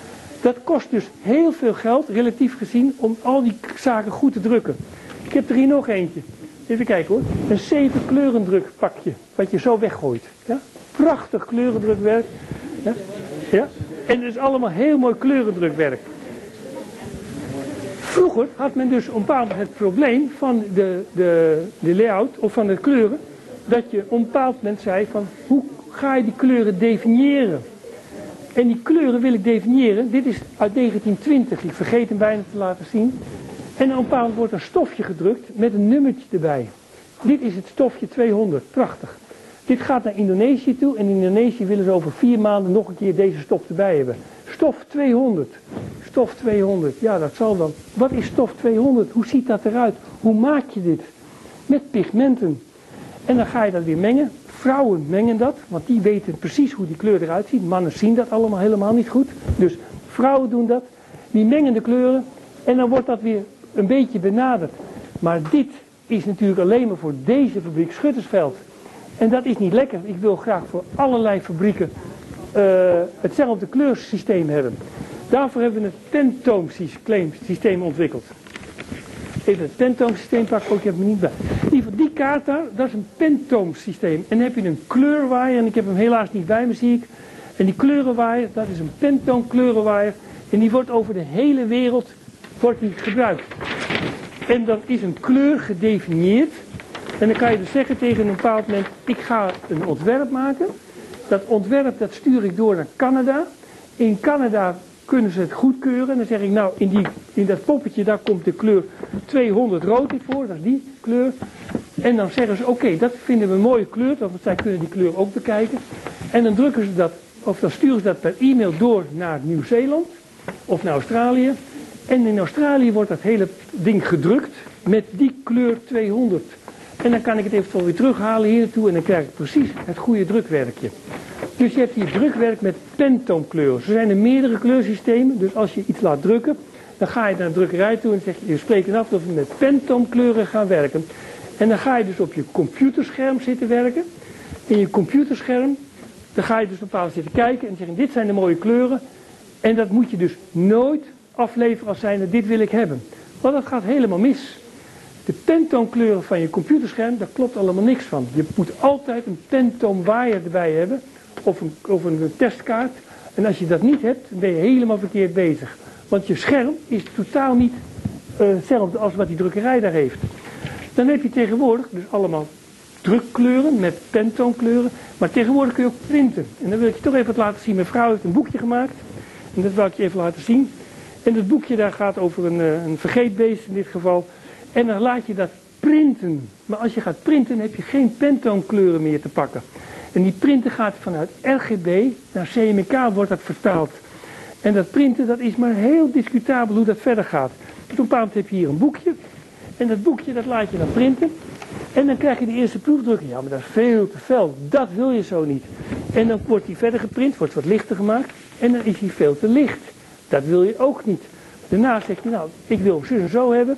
Dat kost dus heel veel geld, relatief gezien, om al die zaken goed te drukken. Ik heb er hier nog eentje. Even kijken hoor. Een zeven kleurendruk pakje. Wat je zo weggooit. Ja? Prachtig kleurendrukwerk. Ja? Ja? En het is allemaal heel mooi kleurendrukwerk. Vroeger had men dus op een bepaald moment het probleem van de, de, de layout of van de kleuren. Dat je op een bepaald moment zei van hoe ga je die kleuren definiëren. En die kleuren wil ik definiëren. Dit is uit negentien twintig. Ik vergeet hem bijna te laten zien. En op een bepaald wordt een stofje gedrukt met een nummertje erbij. Dit is het stofje tweehonderd. Prachtig. Dit gaat naar Indonesië toe en in Indonesië willen ze over vier maanden nog een keer deze stof erbij hebben. Stof tweehonderd. Stof tweehonderd. Ja, dat zal dan. Wat is stof tweehonderd? Hoe ziet dat eruit? Hoe maak je dit? Met pigmenten. En dan ga je dat weer mengen. Vrouwen mengen dat, want die weten precies hoe die kleur eruit ziet. Mannen zien dat allemaal helemaal niet goed. Dus vrouwen doen dat. Die mengen de kleuren en dan wordt dat weer een beetje benaderd. Maar dit is natuurlijk alleen maar voor deze fabriek Schuttersveld. En dat is niet lekker. Ik wil graag voor allerlei fabrieken uh, hetzelfde kleursysteem hebben. Daarvoor hebben we een tentoonsysteem ontwikkeld. Even het pentoomsysteem pakken, ook ik heb me niet bij. In ieder geval die kaart daar, dat is een pentoomsysteem. En dan heb je een kleurwaaier, en ik heb hem helaas niet bij me, zie ik. En die kleurenwaaier, dat is een pentoomkleurenwaaier. En die wordt over de hele wereld wordt die gebruikt. En dat is een kleur gedefinieerd. En dan kan je dus zeggen tegen een bepaald moment, ik ga een ontwerp maken. Dat ontwerp dat stuur ik door naar Canada. In Canada kunnen ze het goedkeuren. En dan zeg ik, nou, in, die, in dat poppetje, daar komt de kleur tweehonderd rood in voor. Dat is die kleur. En dan zeggen ze, oké, okay, dat vinden we een mooie kleur. Want zij kunnen die kleur ook bekijken. En dan drukken ze dat, of dan sturen ze dat per e-mail door naar Nieuw-Zeeland. Of naar Australië. En in Australië wordt dat hele ding gedrukt met die kleur tweehonderd. En dan kan ik het eventueel weer terughalen hier naartoe en dan krijg ik precies het goede drukwerkje. Dus je hebt hier drukwerk met pentoomkleuren. Er zijn er meerdere kleursystemen, dus als je iets laat drukken, dan ga je naar de drukkerij toe en zeg je, je spreekt af dat we met pentoomkleuren gaan werken. En dan ga je dus op je computerscherm zitten werken. In je computerscherm, dan ga je dus bepaald zitten kijken en zeggen, dit zijn de mooie kleuren. En dat moet je dus nooit afleveren als zijnde, dit wil ik hebben. Want dat gaat helemaal mis. de pentoonkleuren van je computerscherm, daar klopt allemaal niks van. Je moet altijd een pentoonwaaier erbij hebben of een, of een testkaart. En als je dat niet hebt, ben je helemaal verkeerd bezig. Want je scherm is totaal niet uh, hetzelfde als wat die drukkerij daar heeft. Dan heb je tegenwoordig dus allemaal drukkleuren met pentoonkleuren. Maar tegenwoordig kun je ook printen. En dan wil ik je toch even wat laten zien. Mijn vrouw heeft een boekje gemaakt. En dat wil ik je even laten zien. En dat boekje daar gaat over een, een vergeetbeest in dit geval. En dan laat je dat printen. Maar als je gaat printen heb je geen pentoonkleuren meer te pakken. En die printen gaat vanuit R G B naar C M Y K wordt dat vertaald. En dat printen, dat is maar heel discutabel hoe dat verder gaat. Op een bepaald heb je hier een boekje. En dat boekje, dat laat je dan printen. En dan krijg je de eerste proefdrukking. Ja, maar dat is veel te fel. Dat wil je zo niet. En dan wordt die verder geprint, wordt wat lichter gemaakt. En dan is die veel te licht. Dat wil je ook niet. Daarna zeg je, nou, ik wil zus en zo hebben.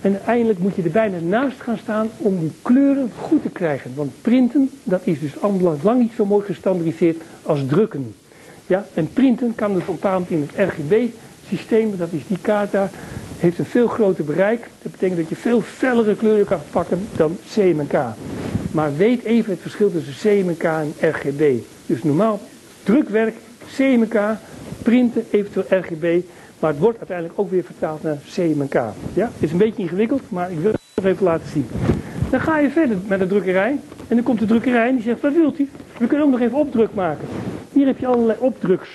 En eindelijk moet je er bijna naast gaan staan om die kleuren goed te krijgen. Want printen, dat is dus lang niet zo mooi gestandardiseerd als drukken. Ja, en printen kan dus bepaald in het R G B-systeem, dat is die kaart daar, heeft een veel groter bereik. Dat betekent dat je veel fellere kleuren kan pakken dan C M Y K. Maar weet even het verschil tussen C M Y K en R G B. Dus normaal drukwerk, C M Y K, printen, eventueel R G B. Maar het wordt uiteindelijk ook weer vertaald naar C M Y K. Ja, is een beetje ingewikkeld, maar ik wil het nog even laten zien. Dan ga je verder met de drukkerij. En dan komt de drukkerij en die zegt, wat wilt u? We kunnen ook nog even opdruk maken. Hier heb je allerlei opdruks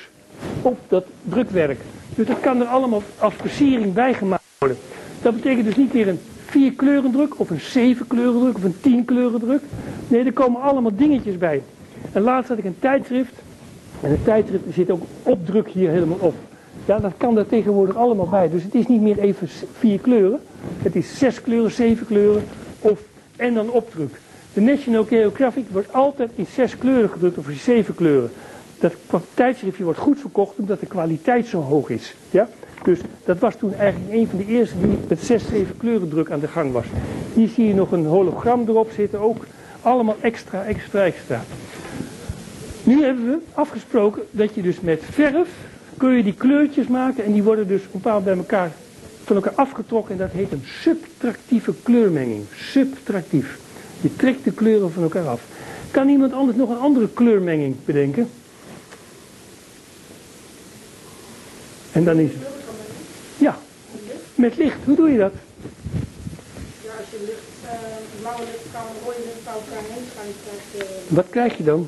op dat drukwerk. Dus dat kan er allemaal als versiering bijgemaakt worden. Dat betekent dus niet meer een vier kleuren druk of een zeven kleuren druk of een tien kleuren druk. Nee, er komen allemaal dingetjes bij. En laatst had ik een tijdschrift. En een tijdschrift zit ook opdruk hier helemaal op. Ja, dat kan er tegenwoordig allemaal bij. Dus het is niet meer even vier kleuren. Het is zes kleuren, zeven kleuren of en dan opdruk. De National Geographic wordt altijd in zes kleuren gedrukt of in zeven kleuren. Dat tijdschriftje wordt goed verkocht omdat de kwaliteit zo hoog is. Ja? Dus dat was toen eigenlijk een van de eerste die met zes, zeven kleuren druk aan de gang was. Hier zie je nog een hologram erop zitten ook. Allemaal extra, extra, extra. Nu hebben we afgesproken dat je dus met verf kun je die kleurtjes maken en die worden dus bepaald bij elkaar van elkaar afgetrokken. En dat heet een subtractieve kleurmenging. Subtractief. Je trekt de kleuren van elkaar af. Kan iemand anders nog een andere kleurmenging bedenken? En dan is het... Ja, met licht. Hoe doe je dat? Ja, als je licht, blauwe lichtkamer, rode lichtkamer heen gaat... Wat krijg je dan?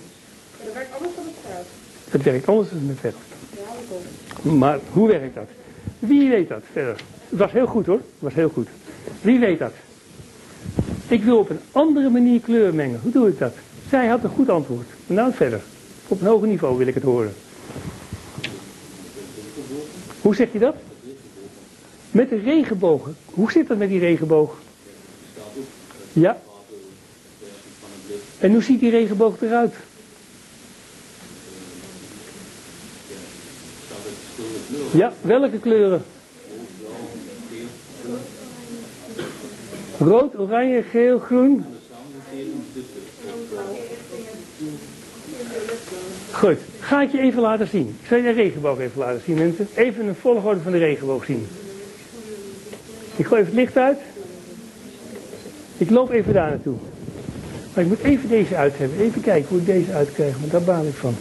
Dat werkt anders dan met verf. Het werkt anders dan met verf. Maar hoe werkt dat? Wie weet dat verder? Het was heel goed hoor, het was heel goed. Wie weet dat? Ik wil op een andere manier kleur mengen. Hoe doe ik dat? Zij had een goed antwoord. Nou verder. Op een hoger niveau wil ik het horen. Hoe zeg je dat? Met de regenbogen. Hoe zit dat met die regenboog? Ja. En hoe ziet die regenboog eruit? Ja, welke kleuren? Rood, oranje, geel, groen. Goed, ga ik je even laten zien. Ik zal je de regenboog even laten zien, mensen. Even een volgorde van de regenboog zien. Ik gooi even het licht uit. Ik loop even daar naartoe. Maar ik moet even deze uit hebben. Even kijken hoe ik deze uitkrijg, want daar baal ik van.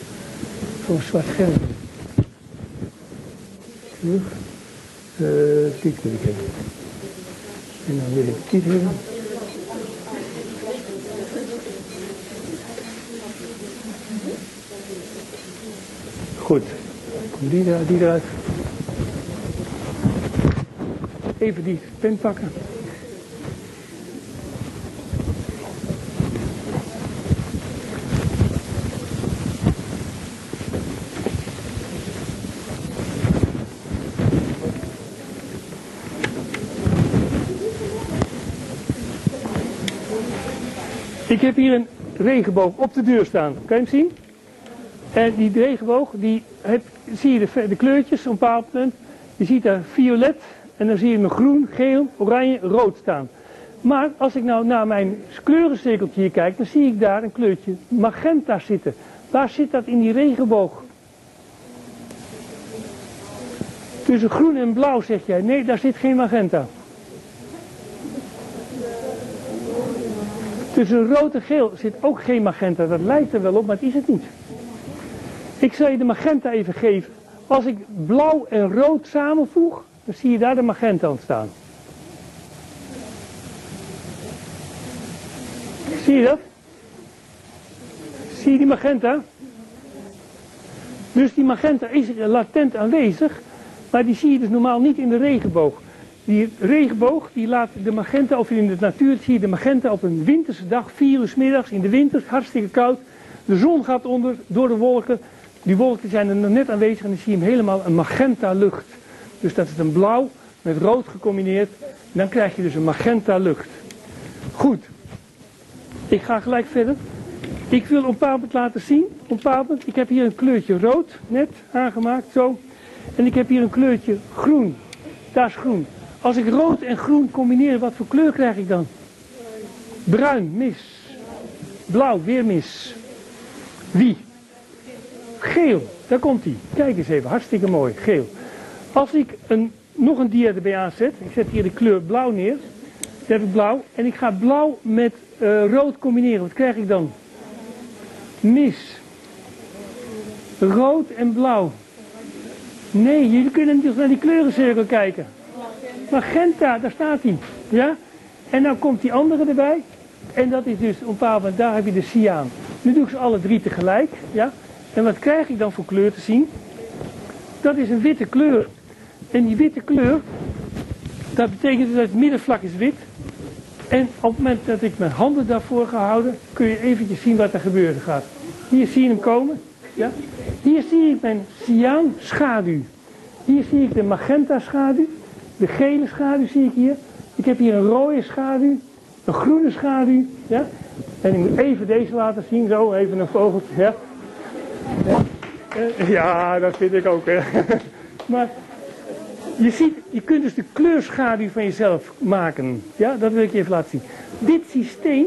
Zo'n zwart scherm. Uh, dit wil ik hebben. En dan wil ik dit hebben. Goed. Komt die, er, die eruit. Even die pen pakken. Ik heb hier een regenboog op de deur staan. Kan je hem zien? En die regenboog, die heb, zie je de, de kleurtjes op een bepaald punt. Je ziet daar violet en dan zie je hem groen, geel, oranje, rood staan. Maar als ik nou naar mijn kleurenstekeltje hier kijk, dan zie ik daar een kleurtje magenta zitten. Waar zit dat in die regenboog? Tussen groen en blauw zeg jij. Nee, daar zit geen magenta. Tussen rood en geel zit ook geen magenta. Dat lijkt er wel op, maar het is het niet. Ik zal je de magenta even geven. Als ik blauw en rood samenvoeg, dan zie je daar de magenta ontstaan. Zie je dat? Zie je die magenta? Dus die magenta is latent aanwezig, maar die zie je dus normaal niet in de regenboog. Die regenboog die laat de magenta, of in de natuur zie je de magenta op een winterse dag, vier uur 's middags, in de winter, hartstikke koud. De zon gaat onder door de wolken. Die wolken zijn er nog net aanwezig en dan zie je hem helemaal een magenta lucht. Dus dat is een blauw met rood gecombineerd. Dan krijg je dus een magenta lucht. Goed. Ik ga gelijk verder. Ik wil een paar punt laten zien. Een paar punt. Ik heb hier een kleurtje rood, net aangemaakt, zo. En ik heb hier een kleurtje groen. Daar is groen. Als ik rood en groen combineer, wat voor kleur krijg ik dan? Bruin, mis. Blauw, weer mis. Wie? Geel, daar komt hij. Kijk eens even, hartstikke mooi, geel. Als ik een, nog een dia erbij aanzet, ik zet hier de kleur blauw neer. Dan heb ik blauw en ik ga blauw met uh, rood combineren. Wat krijg ik dan? Mis. Rood en blauw. Nee, jullie kunnen niet naar die kleurencirkel kijken. Magenta, daar staat hij. Ja? En dan komt die andere erbij. En dat is dus een paar, want daar heb je de cyaan. Nu doe ik ze alle drie tegelijk. Ja? En wat krijg ik dan voor kleur te zien? Dat is een witte kleur. En die witte kleur, dat betekent dat het middenvlak is wit. En op het moment dat ik mijn handen daarvoor ga houden, kun je eventjes zien wat er gebeuren gaat. Hier zie je hem komen. Ja? Hier zie ik mijn cyaan schaduw. Hier zie ik de magenta schaduw. De gele schaduw zie ik hier. Ik heb hier een rode schaduw. Een groene schaduw. Ja? En ik moet even deze laten zien. Zo, even een vogeltje. Ja, ja. Ja dat vind ik ook. Hè. Maar je ziet, je kunt dus de kleurschaduw van jezelf maken. Ja, dat wil ik je even laten zien. Dit systeem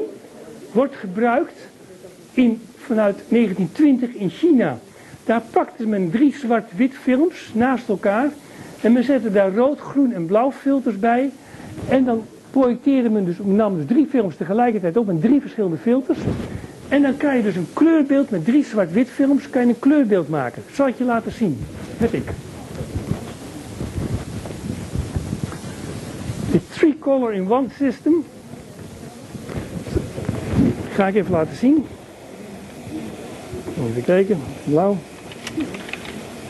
wordt gebruikt in, vanuit negentien twintig in China. Daar pakte men drie zwart-wit films naast elkaar. En men zette daar rood, groen en blauw filters bij. En dan projecteerde men dus, nam dus drie films tegelijkertijd op met drie verschillende filters. En dan kan je dus een kleurbeeld met drie zwart-wit films, kan je een kleurbeeld maken. Zal ik je laten zien. Heb ik. De three color in one system. Ga ik even laten zien. Even kijken. Blauw.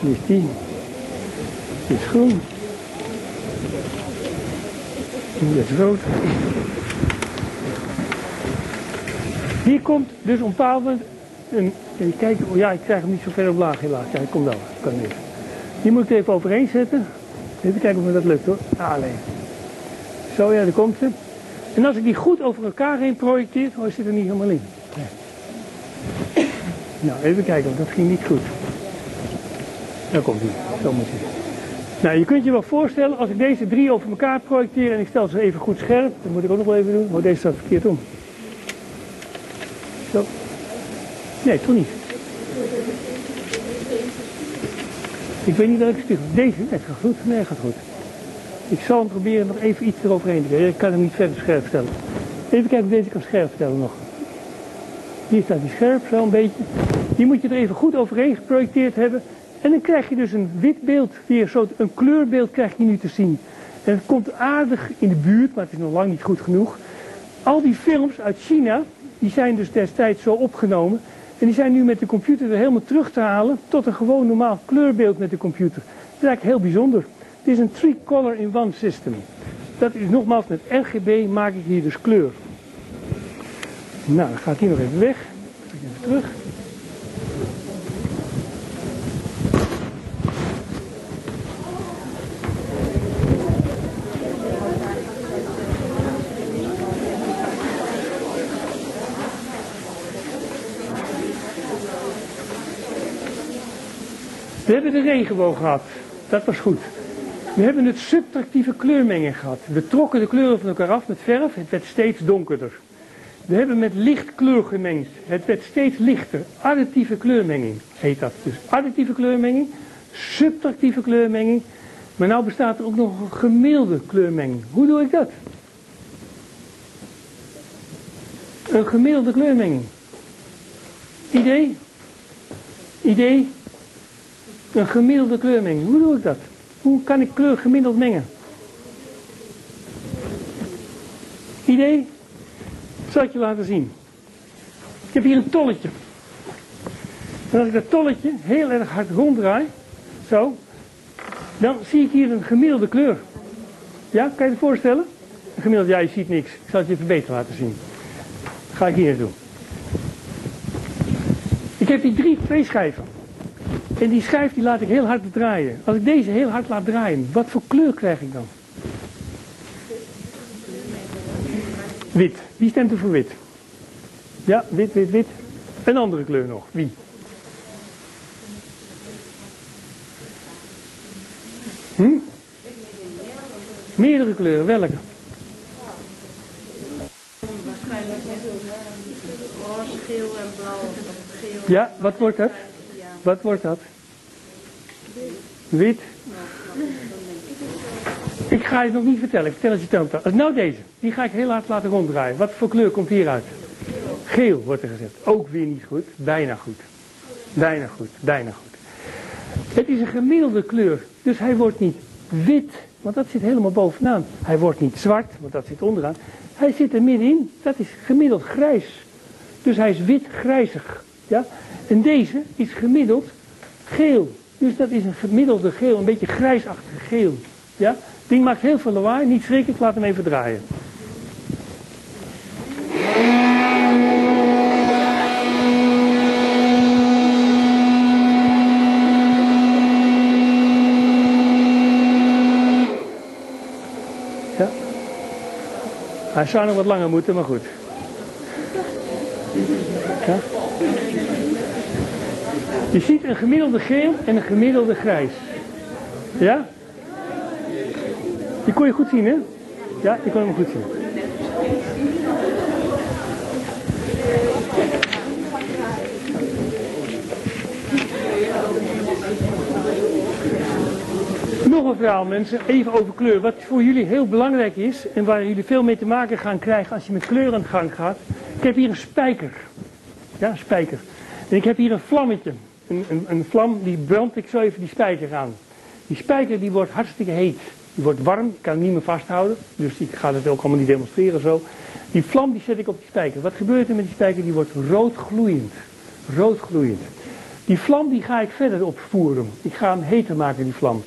Hier is die. Dit is groen. Dit is rood. Hier komt dus op een een, een kijk, oh ja, ik krijg hem niet zo ver op laag helaas. Ja, ik kom wel. Kan niet. Hier moet ik het even overheen zetten. Even kijken of me dat lukt hoor. Ah, nee. Zo, ja, daar komt ze. En als ik die goed over elkaar heen projecteer, oh, zit er niet helemaal in. Nee. Nou, even kijken, want dat ging niet goed. Daar komt hij. Zo moet hij. Nou, je kunt je wel voorstellen, als ik deze drie over elkaar projecteer en ik stel ze even goed scherp, dat moet ik ook nog wel even doen. Oh, deze staat verkeerd om. Zo. Nee, toch niet. Ik weet niet dat ik stuk. Deze, het gaat goed. Nee, gaat goed. Ik zal hem proberen nog even iets eroverheen te krijgen. Ik kan hem niet verder scherp stellen. Even kijken of deze kan scherp stellen nog. Hier staat die scherp, zo een beetje. Die moet je er even goed overheen geprojecteerd hebben. En dan krijg je dus een wit beeld, weer zo, een kleurbeeld krijg je nu te zien. En het komt aardig in de buurt, maar het is nog lang niet goed genoeg. Al die films uit China, die zijn dus destijds zo opgenomen. En die zijn nu met de computer er helemaal terug te halen tot een gewoon normaal kleurbeeld met de computer. Dat is eigenlijk heel bijzonder. Het is een three color in one system. Dat is nogmaals, met R G B maak ik hier dus kleur. Nou, dan gaat hier nog even weg. Even terug. We hebben de regenboog gehad, dat was goed. We hebben het subtractieve kleurmengen gehad. We trokken de kleuren van elkaar af met verf, het werd steeds donkerder. We hebben met licht kleur gemengd, het werd steeds lichter. Additieve kleurmenging heet dat. Dus additieve kleurmenging, subtractieve kleurmenging. Maar nou bestaat er ook nog een gemiddelde kleurmenging. Hoe doe ik dat? Een gemiddelde kleurmenging. Idee? Idee? Een gemiddelde kleurmenging. Hoe doe ik dat? Hoe kan ik kleur gemiddeld mengen? Idee? Zal ik je laten zien. Ik heb hier een tolletje. En als ik dat tolletje heel erg hard ronddraai, zo, dan zie ik hier een gemiddelde kleur. Ja, kan je je voorstellen? Een gemiddelde, ja, je ziet niks. Ik zal het je even beter laten zien. Dat ga ik hier doen. Ik heb hier drie, twee schijven. En die schijf die laat ik heel hard draaien. Als ik deze heel hard laat draaien, wat voor kleur krijg ik dan? Wit. Wie stemt er voor wit? Ja, wit, wit, wit. Een andere kleur nog. Wie? Hm? Meerdere kleuren. Welke? Roze, geel en blauw. Ja, wat wordt dat? Wat wordt dat? Wit. Ik ga je nog niet vertellen. Ik vertel het je tante. Nou deze. Die ga ik heel hard laten ronddraaien. Wat voor kleur komt hieruit? Geel wordt er gezet. Ook weer niet goed. Bijna goed. Bijna goed. Bijna goed. Het is een gemiddelde kleur. Dus hij wordt niet wit. Want dat zit helemaal bovenaan. Hij wordt niet zwart. Want dat zit onderaan. Hij zit er middenin. Dat is gemiddeld grijs. Dus hij is wit-grijzig. Ja? En deze is gemiddeld geel. Dus dat is een gemiddelde geel. Een beetje grijsachtige geel. Ja? Het ding maakt heel veel lawaai. Niet schrikken. Ik laat hem even draaien. Hij zou nog wat langer moeten, maar goed. Ja. Je ziet een gemiddelde geel en een gemiddelde grijs. Ja? Die kon je goed zien, hè? Ja, die kon hem goed zien. Nog een verhaal, mensen, even over kleur. Wat voor jullie heel belangrijk is en waar jullie veel mee te maken gaan krijgen als je met kleur aan de gang gaat. Ik heb hier een spijker. Ja, een spijker. En ik heb hier een vlammetje. Een, een, een vlam, die brandt ik zo even die spijker aan. Die spijker die wordt hartstikke heet. Die wordt warm, ik kan hem niet meer vasthouden. Dus ik ga dat ook allemaal niet demonstreren zo. Die vlam die zet ik op die spijker. Wat gebeurt er met die spijker? Die wordt rood gloeiend. Rood gloeiend. Die vlam die ga ik verder opvoeren. Ik ga hem heter maken, die vlam.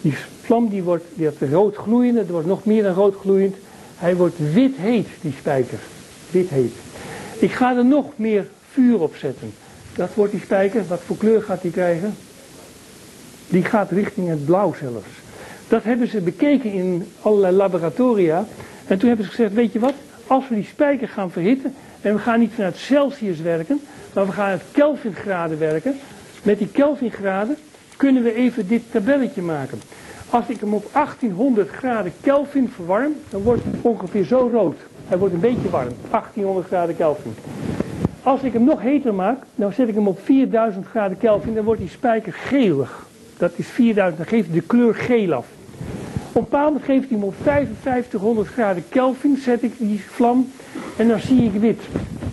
Die vlam die wordt die rood gloeiend, het wordt nog meer dan rood gloeiend. Hij wordt wit heet, die spijker. Wit heet. Ik ga er nog meer vuur op zetten. Dat wordt die spijker. Wat voor kleur gaat die krijgen? Die gaat richting het blauw zelfs. Dat hebben ze bekeken in allerlei laboratoria. En toen hebben ze gezegd, weet je wat? Als we die spijker gaan verhitten, en we gaan niet vanuit Celsius werken, maar we gaan uit Kelvin graden werken. Met die Kelvin graden kunnen we even dit tabelletje maken. Als ik hem op achttienhonderd graden Kelvin verwarm, dan wordt het ongeveer zo rood. Hij wordt een beetje warm, achttienhonderd graden Kelvin. Als ik hem nog heter maak, dan zet ik hem op vierduizend graden Kelvin, dan wordt die spijker gelig. Dat is vierduizend, dan geeft hij de kleur geel af. Op een bepaald moment geeft hij hem op vijfduizend vijfhonderd graden Kelvin, zet ik die vlam, en dan zie ik wit.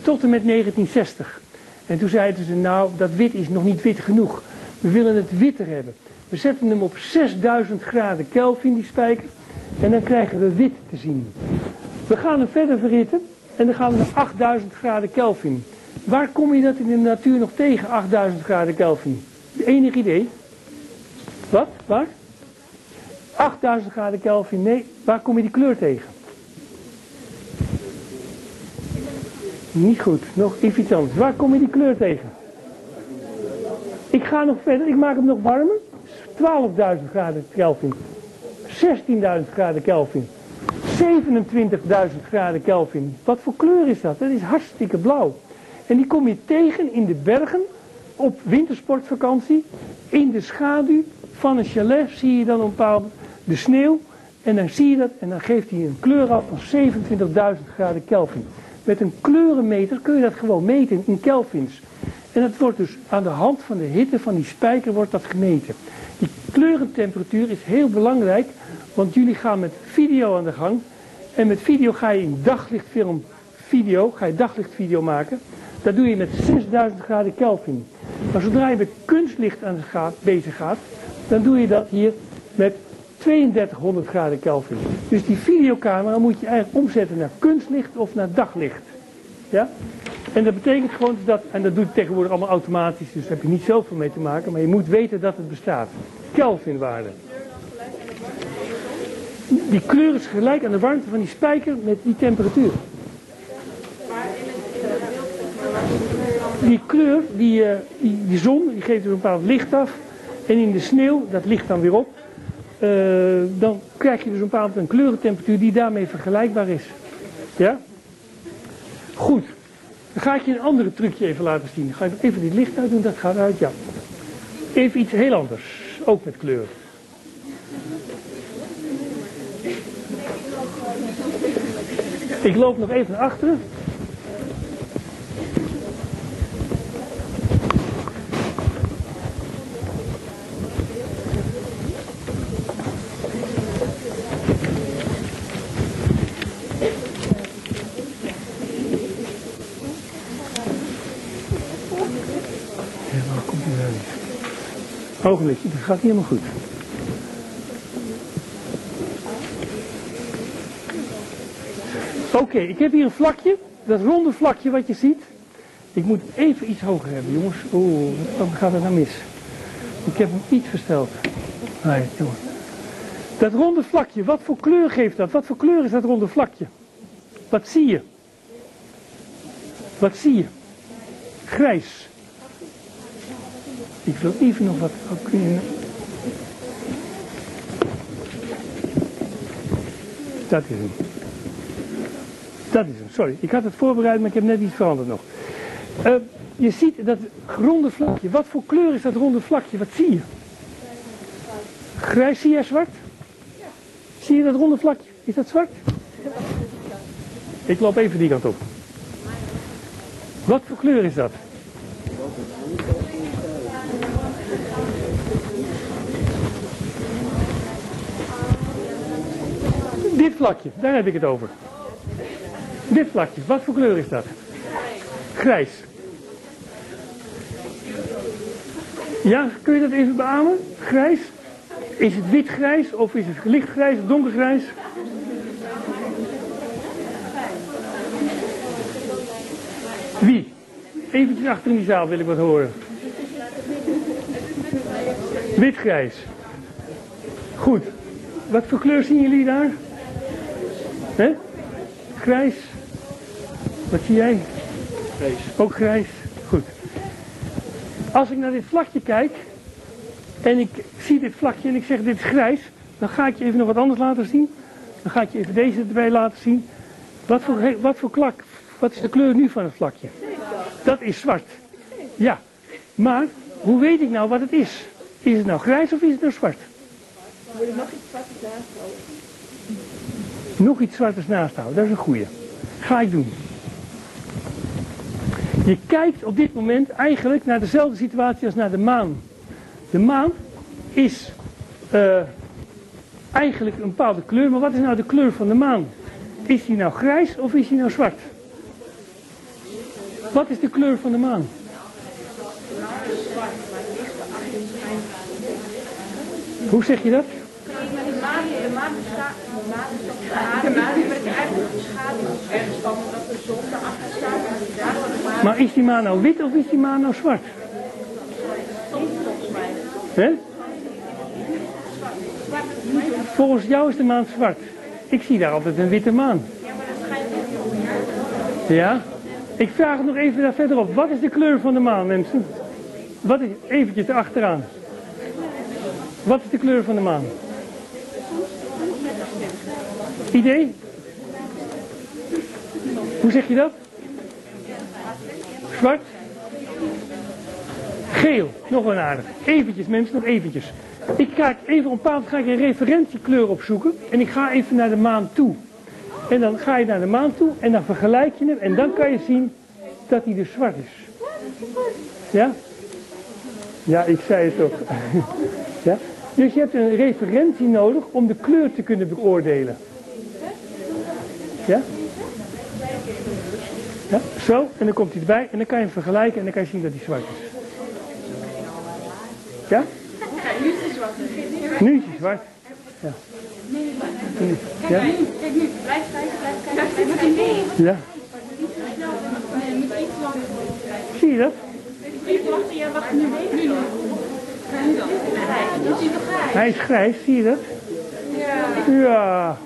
Tot en met negentienzestig. En toen zeiden ze, nou, dat wit is nog niet wit genoeg. We willen het witter hebben. We zetten hem op zesduizend graden Kelvin, die spijker. En dan krijgen we wit te zien. We gaan hem verder verhitten. En dan gaan we naar achtduizend graden Kelvin. Waar kom je dat in de natuur nog tegen, achtduizend graden Kelvin? Enig idee? Wat? Waar? achtduizend graden Kelvin, nee. Waar kom je die kleur tegen? Niet goed, nog iets anders. Waar kom je die kleur tegen? Ik ga nog verder, ik maak hem nog warmer. twaalfduizend graden Kelvin. zestienduizend graden Kelvin. zevenentwintigduizend graden Kelvin. Wat voor kleur is dat? Dat is hartstikke blauw. En die kom je tegen in de bergen, op wintersportvakantie. In de schaduw van een chalet zie je dan een bepaalde de sneeuw. En dan zie je dat en dan geeft hij een kleur af van zevenentwintigduizend graden Kelvin. Met een kleurenmeter kun je dat gewoon meten in Kelvins. En dat wordt dus aan de hand van de hitte van die spijker wordt dat gemeten. Die kleurentemperatuur is heel belangrijk, want jullie gaan met video aan de gang. En met video ga je in daglichtfilm video, ga je daglichtvideo maken. Dat doe je met zesduizend graden Kelvin. Maar zodra je met kunstlicht aan gaat, bezig gaat, dan doe je dat hier met tweeëndertighonderd graden Kelvin. Dus die videocamera moet je eigenlijk omzetten naar kunstlicht of naar daglicht. Ja? En dat betekent gewoon dat, en dat doet het tegenwoordig allemaal automatisch, dus daar heb je niet zoveel mee te maken, maar je moet weten dat het bestaat. Kelvinwaarde. Die kleur is gelijk aan de warmte van die spijker met die temperatuur. Die kleur, die, die, die zon, die geeft er een bepaald licht af. En in de sneeuw, dat licht dan weer op. Uh, dan krijg je dus een bepaalde een kleurentemperatuur die daarmee vergelijkbaar is. Ja? Goed. Dan ga ik je een andere trucje even laten zien. Dan ga ik nog even dit licht uitdoen, dat gaat uit, ja. Even iets heel anders, ook met kleur. Ik loop nog even naar achteren. Ogenblikje, dat gaat helemaal goed. Oké, okay, ik heb hier een vlakje, dat ronde vlakje wat je ziet. Ik moet even iets hoger hebben, jongens. Oeh, wat gaat er nou mis? Ik heb hem iets versteld. Nee, jongen. Dat ronde vlakje, wat voor kleur geeft dat? Wat voor kleur is dat ronde vlakje? Wat zie je? Wat zie je? Grijs. Ik wil even nog wat kunnen. Dat is hem. Dat is hem, sorry. Ik had het voorbereid, maar ik heb net iets veranderd nog. Uh, je ziet dat ronde vlakje. Wat voor kleur is dat ronde vlakje? Wat zie je? Grijs, zie jij zwart? Zie je dat ronde vlakje? Is dat zwart? Ik loop even die kant op. Wat voor kleur is dat? Dit vlakje, daar heb ik het over. Dit vlakje, wat voor kleur is dat? Grijs. Ja, kun je dat even beamen? Grijs? Is het wit-grijs of is het lichtgrijs of donkergrijs? Wie? Eventjes achter in die zaal wil ik wat horen. Wit-grijs. Goed. Wat voor kleur zien jullie daar? He? Grijs. Wat zie jij? Grijs. Ook grijs. Goed. Als ik naar dit vlakje kijk en ik zie dit vlakje en ik zeg dit is grijs, dan ga ik je even nog wat anders laten zien. Dan ga ik je even deze erbij laten zien. Wat voor, wat voor klak, wat is de kleur nu van het vlakje? Dat is zwart. Ja. Maar hoe weet ik nou wat het is? Is het nou grijs of is het nou zwart? Moet je nog iets zwarters naast houden? Nog iets zwarters naast houden, dat is een goeie. Ga ik doen. Je kijkt op dit moment eigenlijk naar dezelfde situatie als naar de maan. De maan is uh, eigenlijk een bepaalde kleur, maar wat is nou de kleur van de maan? Is die nou grijs of is die nou zwart? Wat is de kleur van de maan? Hoe zeg je dat? De maan bestaat uit schaduw. Maar is die maan nou wit of is die maan nou zwart? Hè? Volgens jou is de maan zwart. Ik zie daar altijd een witte maan. Ja? Ik vraag het nog even daar verder op. Wat is de kleur van de maan, mensen? Wat is eventjes erachteraan? Wat is de kleur van de maan? Idee? Hoe zeg je dat? Zwart? Geel. Nog wel aardig. Eventjes mensen, nog eventjes. Ik ga even op een bepaald ga ik een referentiekleur opzoeken. En ik ga even naar de maan toe. En dan ga je naar de maan toe en dan vergelijk je hem. En dan kan je zien dat hij dus zwart is. Ja? Ja, ik zei het ook. Ja? Dus je hebt een referentie nodig om de kleur te kunnen beoordelen. Ja? Ja, zo, en dan komt hij erbij en dan kan je hem vergelijken en dan kan je zien dat hij zwart is. Ja? Nu is hij zwart. Nu is hij zwart. Ja. Kijk nu, kijk nu. Blijf kijken, blijf kijken. Ja. Zie je dat? Hij is grijs, zie je dat? Ja.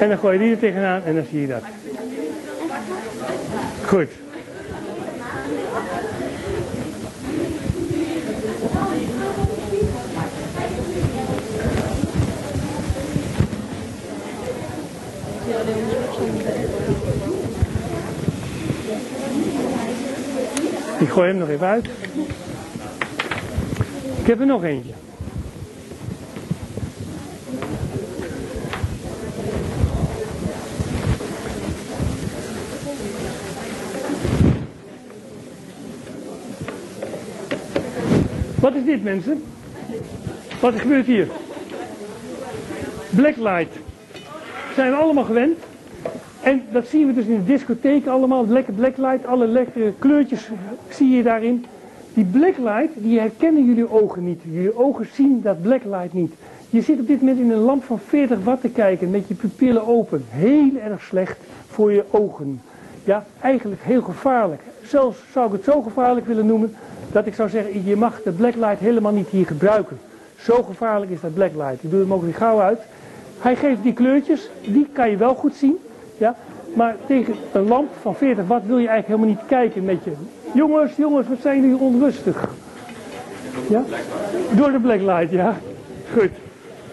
En dan gooi je die er tegenaan en dan zie je dat. Goed. Ik gooi hem nog even uit. Ik heb er nog eentje. Wat is dit, mensen? Wat er gebeurt hier? Blacklight. Zijn we allemaal gewend. En dat zien we dus in de discotheek allemaal. Lekker blacklight, alle lekkere kleurtjes zie je daarin. Die blacklight, die herkennen jullie ogen niet. Jullie ogen zien dat blacklight niet. Je zit op dit moment in een lamp van veertig watt te kijken met je pupillen open. Heel erg slecht voor je ogen. Ja, eigenlijk heel gevaarlijk. Zelfs zou ik het zo gevaarlijk willen noemen dat ik zou zeggen, je mag de blacklight helemaal niet hier gebruiken. Zo gevaarlijk is dat blacklight. Ik doe hem ook weer gauw uit. Hij geeft die kleurtjes, die kan je wel goed zien. Ja, maar tegen een lamp van veertig watt wil je eigenlijk helemaal niet kijken met je. Jongens, jongens, wat zijn jullie onrustig? Ja? Door de blacklight, ja. Goed.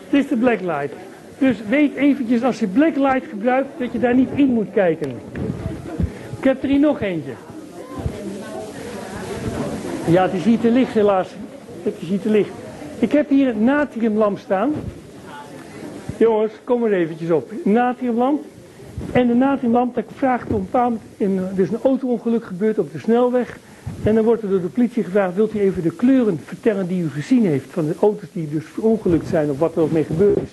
Het is de blacklight. Dus weet eventjes, als je blacklight gebruikt, dat je daar niet in moet kijken. Ik heb er hier nog eentje. Ja, het is hier te licht helaas. Het is hier te licht. Ik heb hier een natriumlamp staan. Jongens, kom er eventjes op. Natriumlamp. En de natriumlamp, dat vraagt om een in, er is een auto-ongeluk gebeurd op de snelweg. En dan wordt er door de politie gevraagd, wilt u even de kleuren vertellen die u gezien heeft van de auto's die dus verongelukt zijn of wat er ook mee gebeurd is.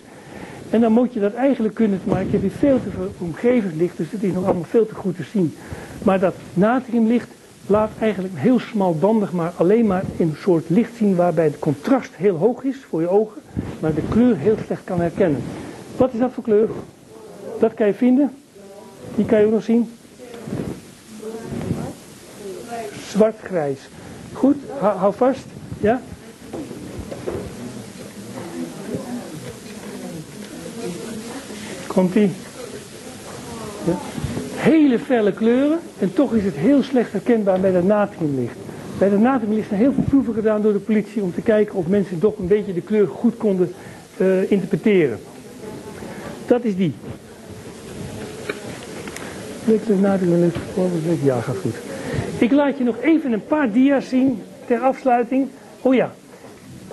En dan moet je dat eigenlijk kunnen, maar ik heb hier veel te veel omgevingslicht, dus het is nog allemaal veel te goed te zien. Maar dat natriumlicht laat eigenlijk heel smalbandig, maar alleen maar een soort licht zien waarbij het contrast heel hoog is voor je ogen, maar de kleur heel slecht kan herkennen. Wat is dat voor kleur? Dat kan je vinden. Die kan je ook nog zien. Zwart-grijs. Goed, hou, hou vast. Ja? Komt-ie. Ja. Hele felle kleuren. En toch is het heel slecht herkenbaar bij dat natriumlicht. Bij dat natriumlicht zijn heel veel proeven gedaan door de politie om te kijken of mensen toch een beetje de kleur goed konden uh, interpreteren. Dat is die. Ja, gaat goed. Ik laat je nog even een paar dia's zien ter afsluiting. Oh ja.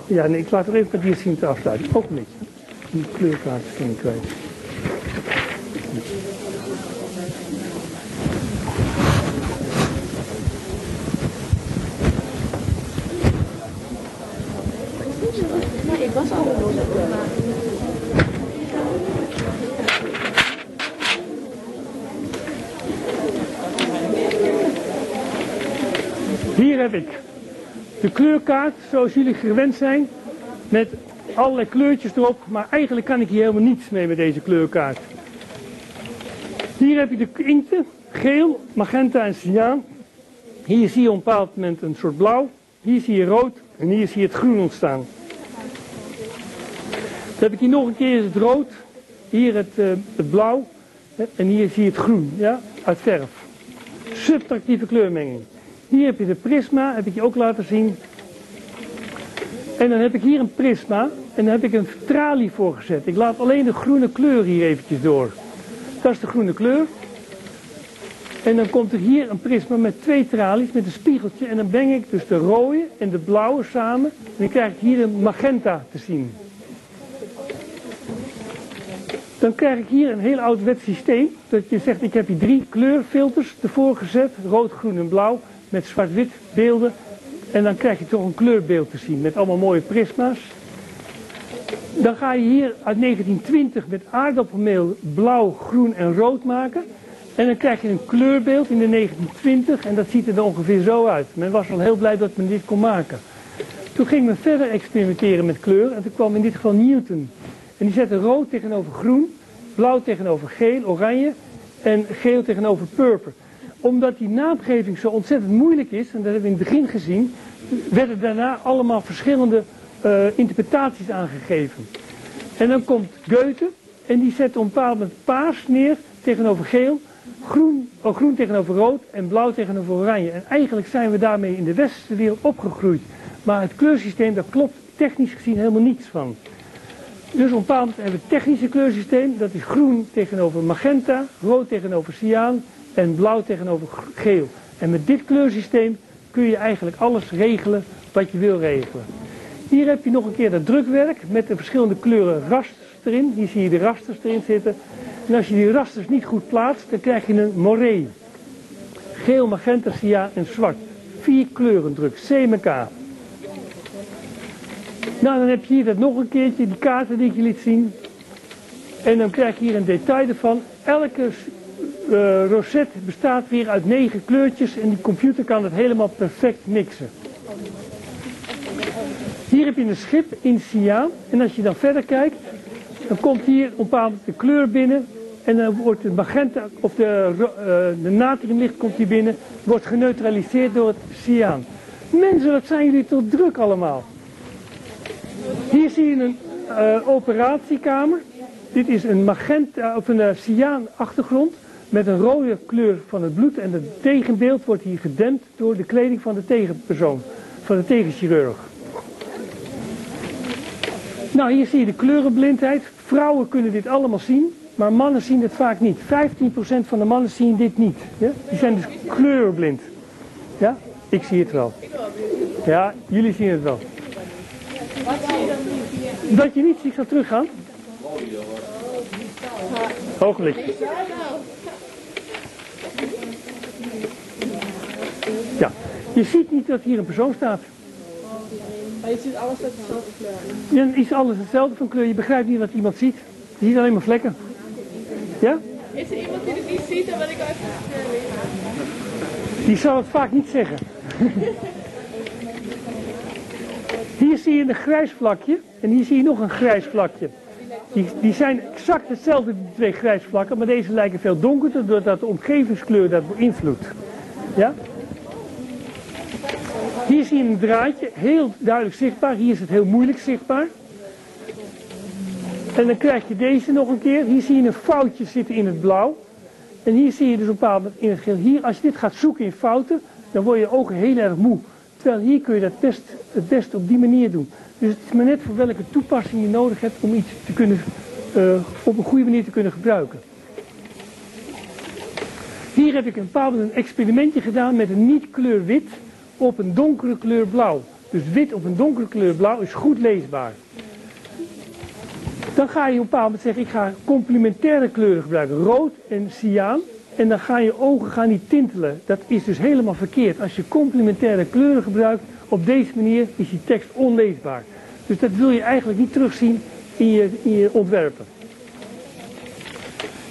Ja, nee, ik laat nog even een paar dia's zien ter afsluiting. Ook een beetje. Die kleurkaart kan ik kwijt. Nee, ik was al een Hier heb ik de kleurkaart, zoals jullie gewend zijn, met allerlei kleurtjes erop, maar eigenlijk kan ik hier helemaal niets mee met deze kleurkaart. Hier heb je de inkten, geel, magenta en cyaan. Hier zie je op een bepaald moment een soort blauw, hier zie je rood en hier zie je het groen ontstaan. Dan heb ik hier nog een keer het rood, hier het, uh, het blauw en hier zie je het groen, ja, uit verf. Subtractieve kleurmenging. Hier heb je de prisma, heb ik je ook laten zien. En dan heb ik hier een prisma en dan heb ik een tralie voor gezet. Ik laat alleen de groene kleur hier eventjes door. Dat is de groene kleur. En dan komt er hier een prisma met twee tralies, met een spiegeltje. En dan breng ik dus de rode en de blauwe samen. En dan krijg ik hier een magenta te zien. Dan krijg ik hier een heel oudwet systeem. Dat je zegt, ik heb hier drie kleurfilters ervoor gezet. Rood, groen en blauw. Met zwart-wit beelden. En dan krijg je toch een kleurbeeld te zien. Met allemaal mooie prisma's. Dan ga je hier uit negentien twintig met aardappelmeel blauw, groen en rood maken. En dan krijg je een kleurbeeld in de negentien twintig en dat ziet er ongeveer zo uit. Men was al heel blij dat men dit kon maken. Toen ging men verder experimenteren met kleur en toen kwam in dit geval Newton. En die zette rood tegenover groen, blauw tegenover geel, oranje en geel tegenover purper. Omdat die naamgeving zo ontzettend moeilijk is, en dat hebben we in het begin gezien, werden daarna allemaal verschillende uh, interpretaties aangegeven. En dan komt Goethe en die zet op een bepaald moment paars neer tegenover geel, groen, oh, groen tegenover rood en blauw tegenover oranje. En eigenlijk zijn we daarmee in de westerse wereld opgegroeid. Maar het kleursysteem, daar klopt technisch gezien helemaal niets van. Dus op een bepaald moment hebben we het technische kleursysteem, dat is groen tegenover magenta, rood tegenover cyaan en blauw tegenover geel. En met dit kleursysteem kun je eigenlijk alles regelen wat je wil regelen. Hier heb je nog een keer dat drukwerk met de verschillende kleuren rasters erin. Hier zie je de rasters erin zitten. En als je die rasters niet goed plaatst, dan krijg je een moree. Geel, magenta, cyaan en zwart. Vier kleuren druk, C M K. Nou, dan heb je hier dat nog een keertje, die kaarten die ik je liet zien. En dan krijg je hier een detail ervan. Elke uh, rosette bestaat weer uit negen kleurtjes en die computer kan het helemaal perfect mixen. Hier heb je een schip in cyaan en als je dan verder kijkt, dan komt hier een bepaalde kleur binnen en dan wordt de magenta of de, uh, de natriumlicht komt hier binnen, wordt geneutraliseerd door het cyaan. Mensen, wat zijn jullie toch druk allemaal? Hier zie je een uh, operatiekamer. Dit is een magenta of een uh, cyaan achtergrond met een rode kleur van het bloed en het tegenbeeld wordt hier gedempt door de kleding van de tegenpersoon, van de tegenchirurg. Nou, hier zie je de kleurenblindheid. Vrouwen kunnen dit allemaal zien, maar mannen zien het vaak niet. vijftien procent van de mannen zien dit niet. Ja? Die zijn dus kleurblind. Ja, ik zie het wel. Ja, jullie zien het wel. Wat zie je dan niet? Dat je niet ziet, gaat teruggaan. Ogenblikje. Ja, je ziet niet dat hier een persoon staat. Maar je ziet alles hetzelfde kleur. Je ziet alles hetzelfde van kleur. Je begrijpt niet wat iemand ziet. Je ziet alleen maar vlekken. Ja? Is er iemand die het niet ziet en wat ik uit de kleur weet? Die zou het vaak niet zeggen. Hier zie je een grijs vlakje en hier zie je nog een grijs vlakje. Die, die zijn exact hetzelfde, die twee grijs vlakken, maar deze lijken veel donkerder doordat de omgevingskleur dat beïnvloedt. Ja? Hier zie je een draadje, heel duidelijk zichtbaar. Hier is het heel moeilijk zichtbaar. En dan krijg je deze nog een keer. Hier zie je een foutje zitten in het blauw. En hier zie je dus een bepaald in het geel. Hier, als je dit gaat zoeken in fouten, dan word je ogen heel erg moe. Terwijl hier kun je dat best, het best op die manier doen. Dus het is maar net voor welke toepassing je nodig hebt om iets te kunnen, uh, op een goede manier te kunnen gebruiken. Hier heb ik een bepaald een experimentje gedaan met een niet-kleur wit op een donkere kleur blauw. Dus wit op een donkere kleur blauw is goed leesbaar. Dan ga je op een bepaald moment zeggen, ik ga complementaire kleuren gebruiken. Rood en cyaan. En dan gaan je ogen gaan niet tintelen. Dat is dus helemaal verkeerd. Als je complementaire kleuren gebruikt, op deze manier is die tekst onleesbaar. Dus dat wil je eigenlijk niet terugzien in je, in je ontwerpen.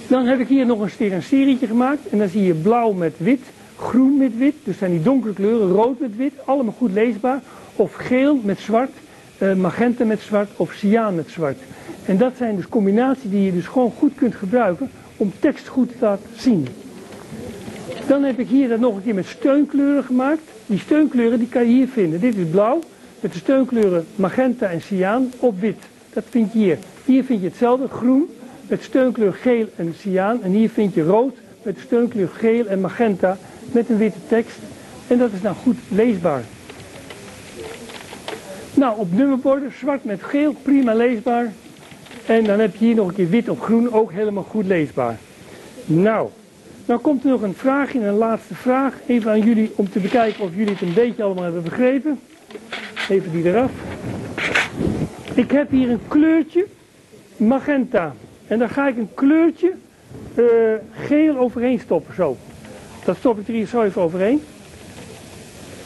Dan heb ik hier nog eens een serietje gemaakt. En dan zie je blauw met wit. Groen met wit, dus zijn die donkere kleuren, rood met wit, allemaal goed leesbaar. Of geel met zwart, eh, magenta met zwart of cyaan met zwart. En dat zijn dus combinaties die je dus gewoon goed kunt gebruiken om tekst goed te laten zien. Dan heb ik hier dat nog een keer met steunkleuren gemaakt. Die steunkleuren die kan je hier vinden. Dit is blauw met de steunkleuren magenta en cyaan op wit. Dat vind je hier. Hier vind je hetzelfde, groen met steunkleur geel en cyaan. En hier vind je rood met de steunkleur geel en magenta met een witte tekst. En dat is nou goed leesbaar. Nou, op nummerborden, zwart met geel, prima leesbaar. En dan heb je hier nog een keer wit op groen, ook helemaal goed leesbaar. Nou, nou komt er nog een vraagje, een laatste vraag. Even aan jullie om te bekijken of jullie het een beetje allemaal hebben begrepen. Even die eraf. Ik heb hier een kleurtje magenta. En daar ga ik een kleurtje uh, geel overheen stoppen, zo. Dat stop ik er hier zo even overheen.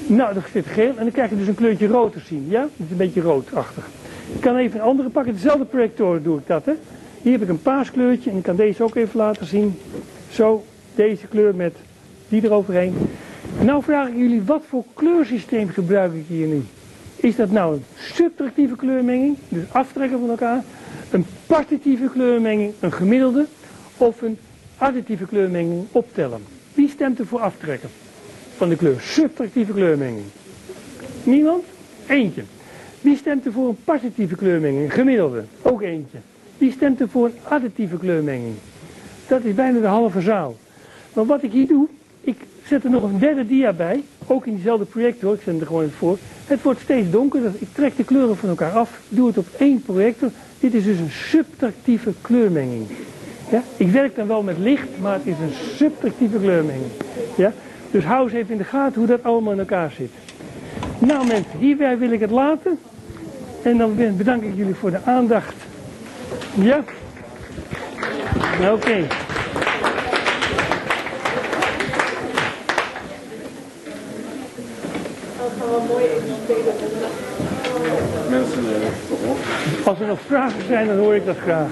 Nou, dat zit geel. En dan krijg je dus een kleurtje rood te zien. Ja, dat is een beetje roodachtig. Ik kan even een andere pakken. Dezelfde projectoren doe ik dat, hè. Hier heb ik een paars kleurtje. En ik kan deze ook even laten zien. Zo. Deze kleur met die eroverheen. Nou vraag ik jullie, wat voor kleursysteem gebruik ik hier nu? Is dat nou een subtractieve kleurmenging, dus aftrekken van elkaar, een partitieve kleurmenging, een gemiddelde, of een additieve kleurmenging, optellen? Wie stemt er voor aftrekken van de kleur? Subtractieve kleurmenging. Niemand? Eentje. Wie stemt er voor een partitieve kleurmenging, gemiddelde? Ook eentje. Wie stemt er voor een additieve kleurmenging? Dat is bijna de halve zaal. Maar wat ik hier doe, ik zet er nog een derde dia bij, ook in diezelfde projector, ik zet hem er gewoon voor. Het wordt steeds donkerder, ik trek de kleuren van elkaar af, doe het op één projector. Dit is dus een subtractieve kleurmenging. Ja? Ik werk dan wel met licht, maar het is een subtractieve kleurmenging. Ja? Dus hou eens even in de gaten hoe dat allemaal in elkaar zit. Nou mensen, hierbij wil ik het laten. En dan bedank ik jullie voor de aandacht. Ja? Oké. Okay. Als er nog vragen zijn, dan hoor ik dat graag.